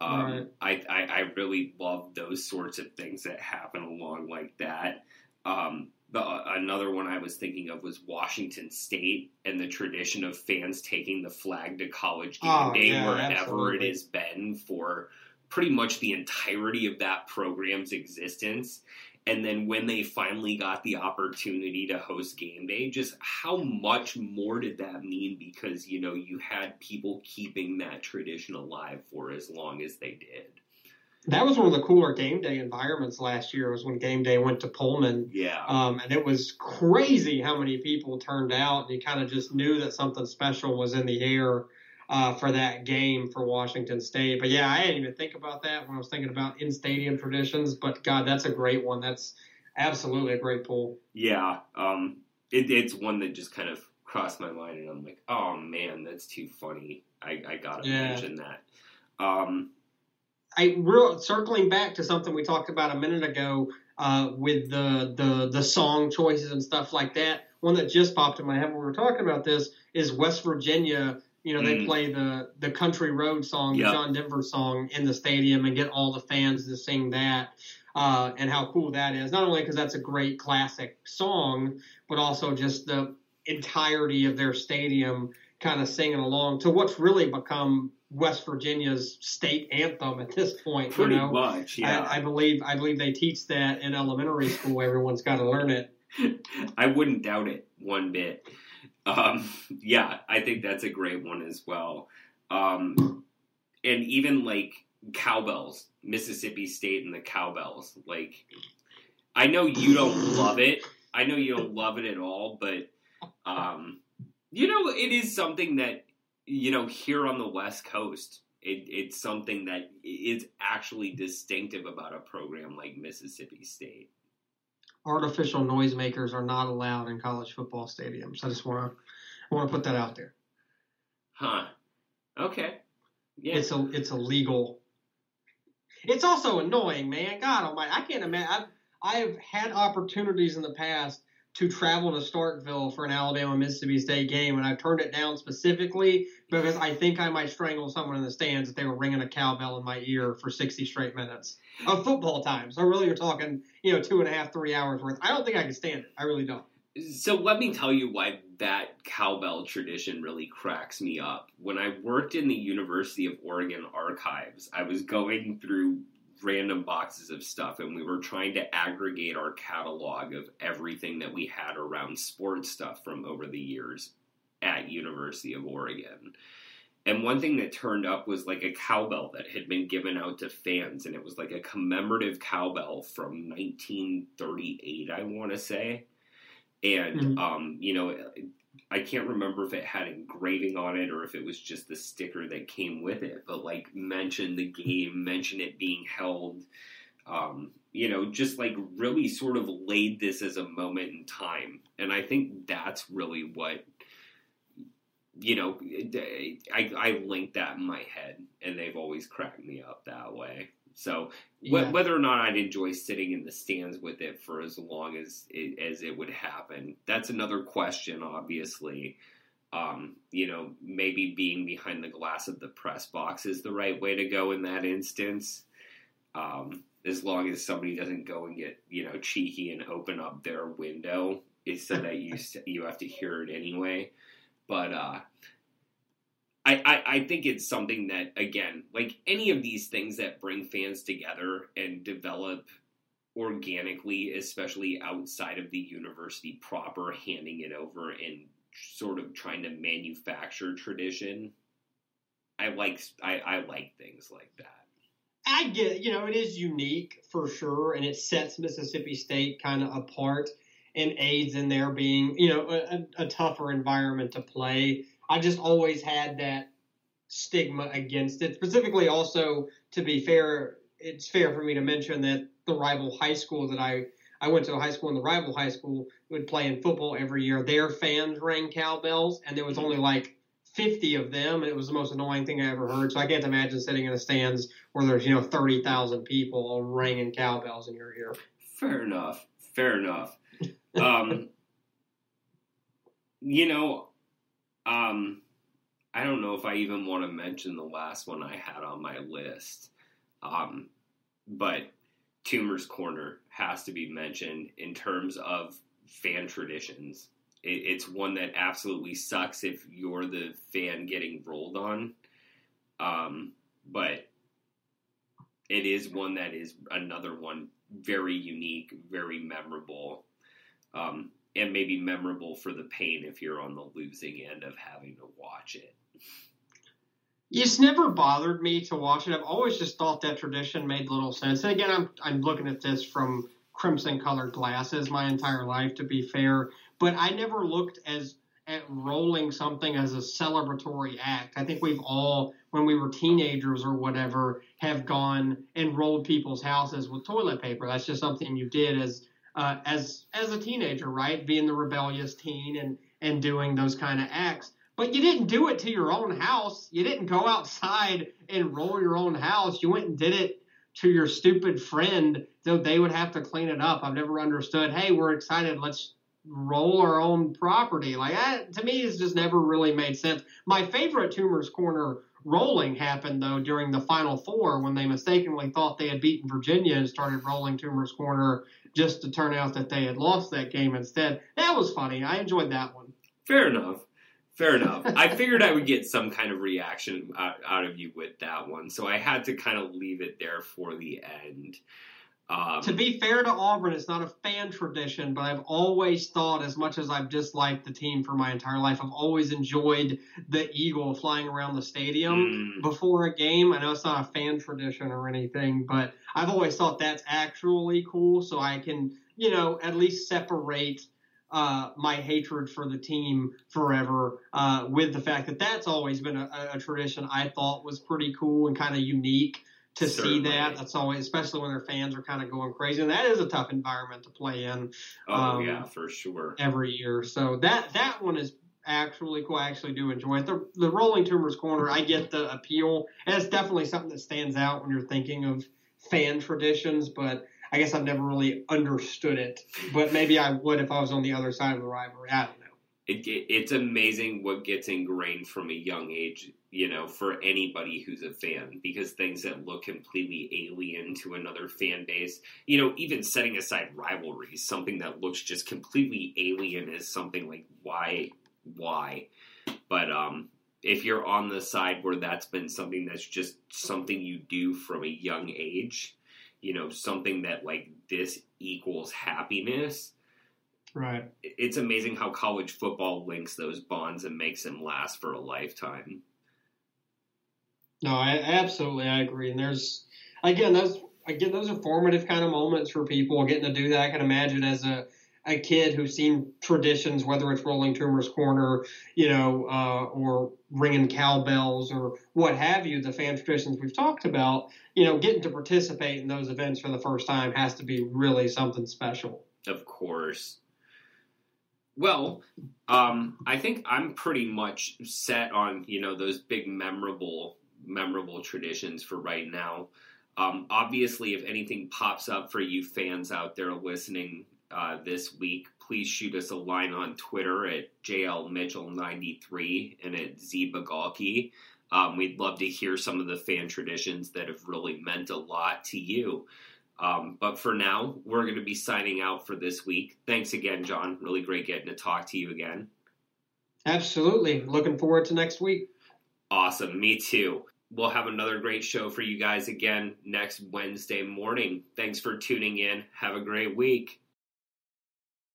Right. I really love those sorts of things that happen along like that. Another one I was thinking of was Washington State and the tradition of fans taking the flag to college game day wherever absolutely. It has been for pretty much the entirety of that program's existence. And then when they finally got the opportunity to host game day, just how much more did that mean? Because, you know, you had people keeping that tradition alive for as long as they did. that was one of the cooler game day environments last year, was when game day went to Pullman. Yeah. And it was crazy how many people turned out, and you kind of just knew that something special was in the air for that game for Washington State. But yeah, I didn't even think about that when I was thinking about in-stadium traditions, but God, that's a great one. That's absolutely a great poll. Yeah. It's one that just kind of crossed my mind, and I'm like, oh man, that's too funny. I got to mention that. Circling back to something we talked about a minute ago with the song choices and stuff like that, one that just popped in my head when we were talking about this is West Virginia. You know, they play the Country Road song, the John Denver song in the stadium and get all the fans to sing that, and how cool that is. Not only because that's a great classic song, but also just the entirety of their stadium kind of singing along to what's really become West Virginia's state anthem at this point. Pretty much, yeah. I believe they teach that in elementary school. Everyone's got to learn it. I wouldn't doubt it one bit. Yeah, I think that's a great one as well. And even like cowbells, Mississippi State and the cowbells. Like, I know you don't love it. I know you don't love it at all, but you know, it is something that, you know, here on the West Coast, it's something that is actually distinctive about a program like Mississippi State. Artificial noisemakers are not allowed in college football stadiums. I just want to put that out there. Huh. Okay. Yeah. It's illegal. It's also annoying, man. God almighty. I can't imagine. I've had opportunities in the past to travel to Starkville for an Alabama-Mississippi State game, and I've turned it down specifically because I think I might strangle someone in the stands if they were ringing a cowbell in my ear for 60 straight minutes of football time. So really you're talking, 2.5, 3 hours worth. I don't think I can stand it. I really don't. So let me tell you why that cowbell tradition really cracks me up. When I worked in the University of Oregon archives, I was going through random boxes of stuff, and we were trying to aggregate our catalog of everything that we had around sports stuff from over the years at University of Oregon. And one thing that turned up was like a cowbell that had been given out to fans, and it was like a commemorative cowbell from 1938, I want to say. And, I can't remember if it had engraving on it or if it was just the sticker that came with it, but like mention the game, mention it being held, just like really sort of laid this as a moment in time. And I think that's really what, I link that in my head, and they've always cracked me up that way. So whether or not I'd enjoy sitting in the stands with it for as long as it would happen, that's another question, obviously. Maybe being behind the glass of the press box is the right way to go in that instance. As long as somebody doesn't go and get, cheeky and open up their window, it's so that you have to hear it anyway. But, I think it's something that, again, like any of these things that bring fans together and develop organically, especially outside of the university proper, handing it over and sort of trying to manufacture tradition. I like things like that. I get, it is unique for sure, and it sets Mississippi State kind of apart and aids in there being, a tougher environment to play. I just always had that stigma against it. Specifically, also, to be fair, it's fair for me to mention that the rival high school that I went to a high school, and the rival high school would play in football every year. Their fans rang cowbells, and there was only like 50 of them, and it was the most annoying thing I ever heard. So I can't imagine sitting in the stands where there's, 30,000 people all ringing cowbells in your ear. Fair enough. I don't know if I even want to mention the last one I had on my list, but Toomer's Corner has to be mentioned in terms of fan traditions. It's one that absolutely sucks if you're the fan getting rolled on, but it is one that is another one very unique, very memorable. And maybe memorable for the pain if you're on the losing end of having to watch it. It's never bothered me to watch it. I've always just thought that tradition made little sense. And again, I'm looking at this from crimson-colored glasses my entire life, to be fair. But I never looked at rolling something as a celebratory act. I think we've all, when we were teenagers or whatever, have gone and rolled people's houses with toilet paper. That's just something you did as a teenager, right? Being the rebellious teen and doing those kind of acts. But you didn't do it to your own house. You didn't go outside and roll your own house. You went and did it to your stupid friend, though they would have to clean it up. I've never understood, hey, we're excited, let's roll our own property. Like, that, to me, it's just never really made sense. My favorite Toomer's Corner rolling happened, though, during the Final Four when they mistakenly thought they had beaten Virginia and started rolling Toomer's Corner just to turn out that they had lost that game instead. That was funny. I enjoyed that one. Fair enough. Fair enough. I figured I would get some kind of reaction out of you with that one, so I had to kind of leave it there for the end. To be fair to Auburn, it's not a fan tradition, but I've always thought, as much as I've disliked the team for my entire life, I've always enjoyed the eagle flying around the stadium before a game. I know it's not a fan tradition or anything, but I've always thought that's actually cool, so I can, you know, at least separate my hatred for the team forever with the fact that that's always been a tradition I thought was pretty cool and kind of unique to see that. That's always, especially when their fans are kind of going crazy. And that is a tough environment to play in. Yeah, for sure. Every year. So that one is actually cool. I actually do enjoy it. The rolling Toomer's Corner, I get the appeal. And it's definitely something that stands out when you're thinking of fan traditions, but I guess I've never really understood it, but maybe I would if I was on the other side of the rivalry. I don't know. It's amazing what gets ingrained from a young age, you know, for anybody who's a fan, because things that look completely alien to another fan base, you know, even setting aside rivalries, something that looks just completely alien is something like, why? But if you're on the side where that's been something that's just something you do from a young age, you know, something that, like, this equals happiness. Right. It's amazing how college football links those bonds and makes them last for a lifetime. No, I absolutely agree. And there's, those are formative kind of moments for people getting to do that. I can imagine as a kid who's seen traditions, whether it's rolling Toomer's Corner, you know, or ringing cowbells or what have you, the fan traditions we've talked about, you know, getting to participate in those events for the first time has to be really something special. Of course. Well, I think I'm pretty much set on, you know, those big memorable traditions for right now. Obviously, if anything pops up for you fans out there listening this week, please shoot us a line on Twitter at JLMitchell93 and at ZBagalki. We'd love to hear some of the fan traditions that have really meant a lot to you. But for now, we're going to be signing out for this week. Thanks again, John. Really great getting to talk to you again. Absolutely. Looking forward to next week. Awesome. Me too. We'll have another great show for you guys again next Wednesday morning. Thanks for tuning in. Have a great week.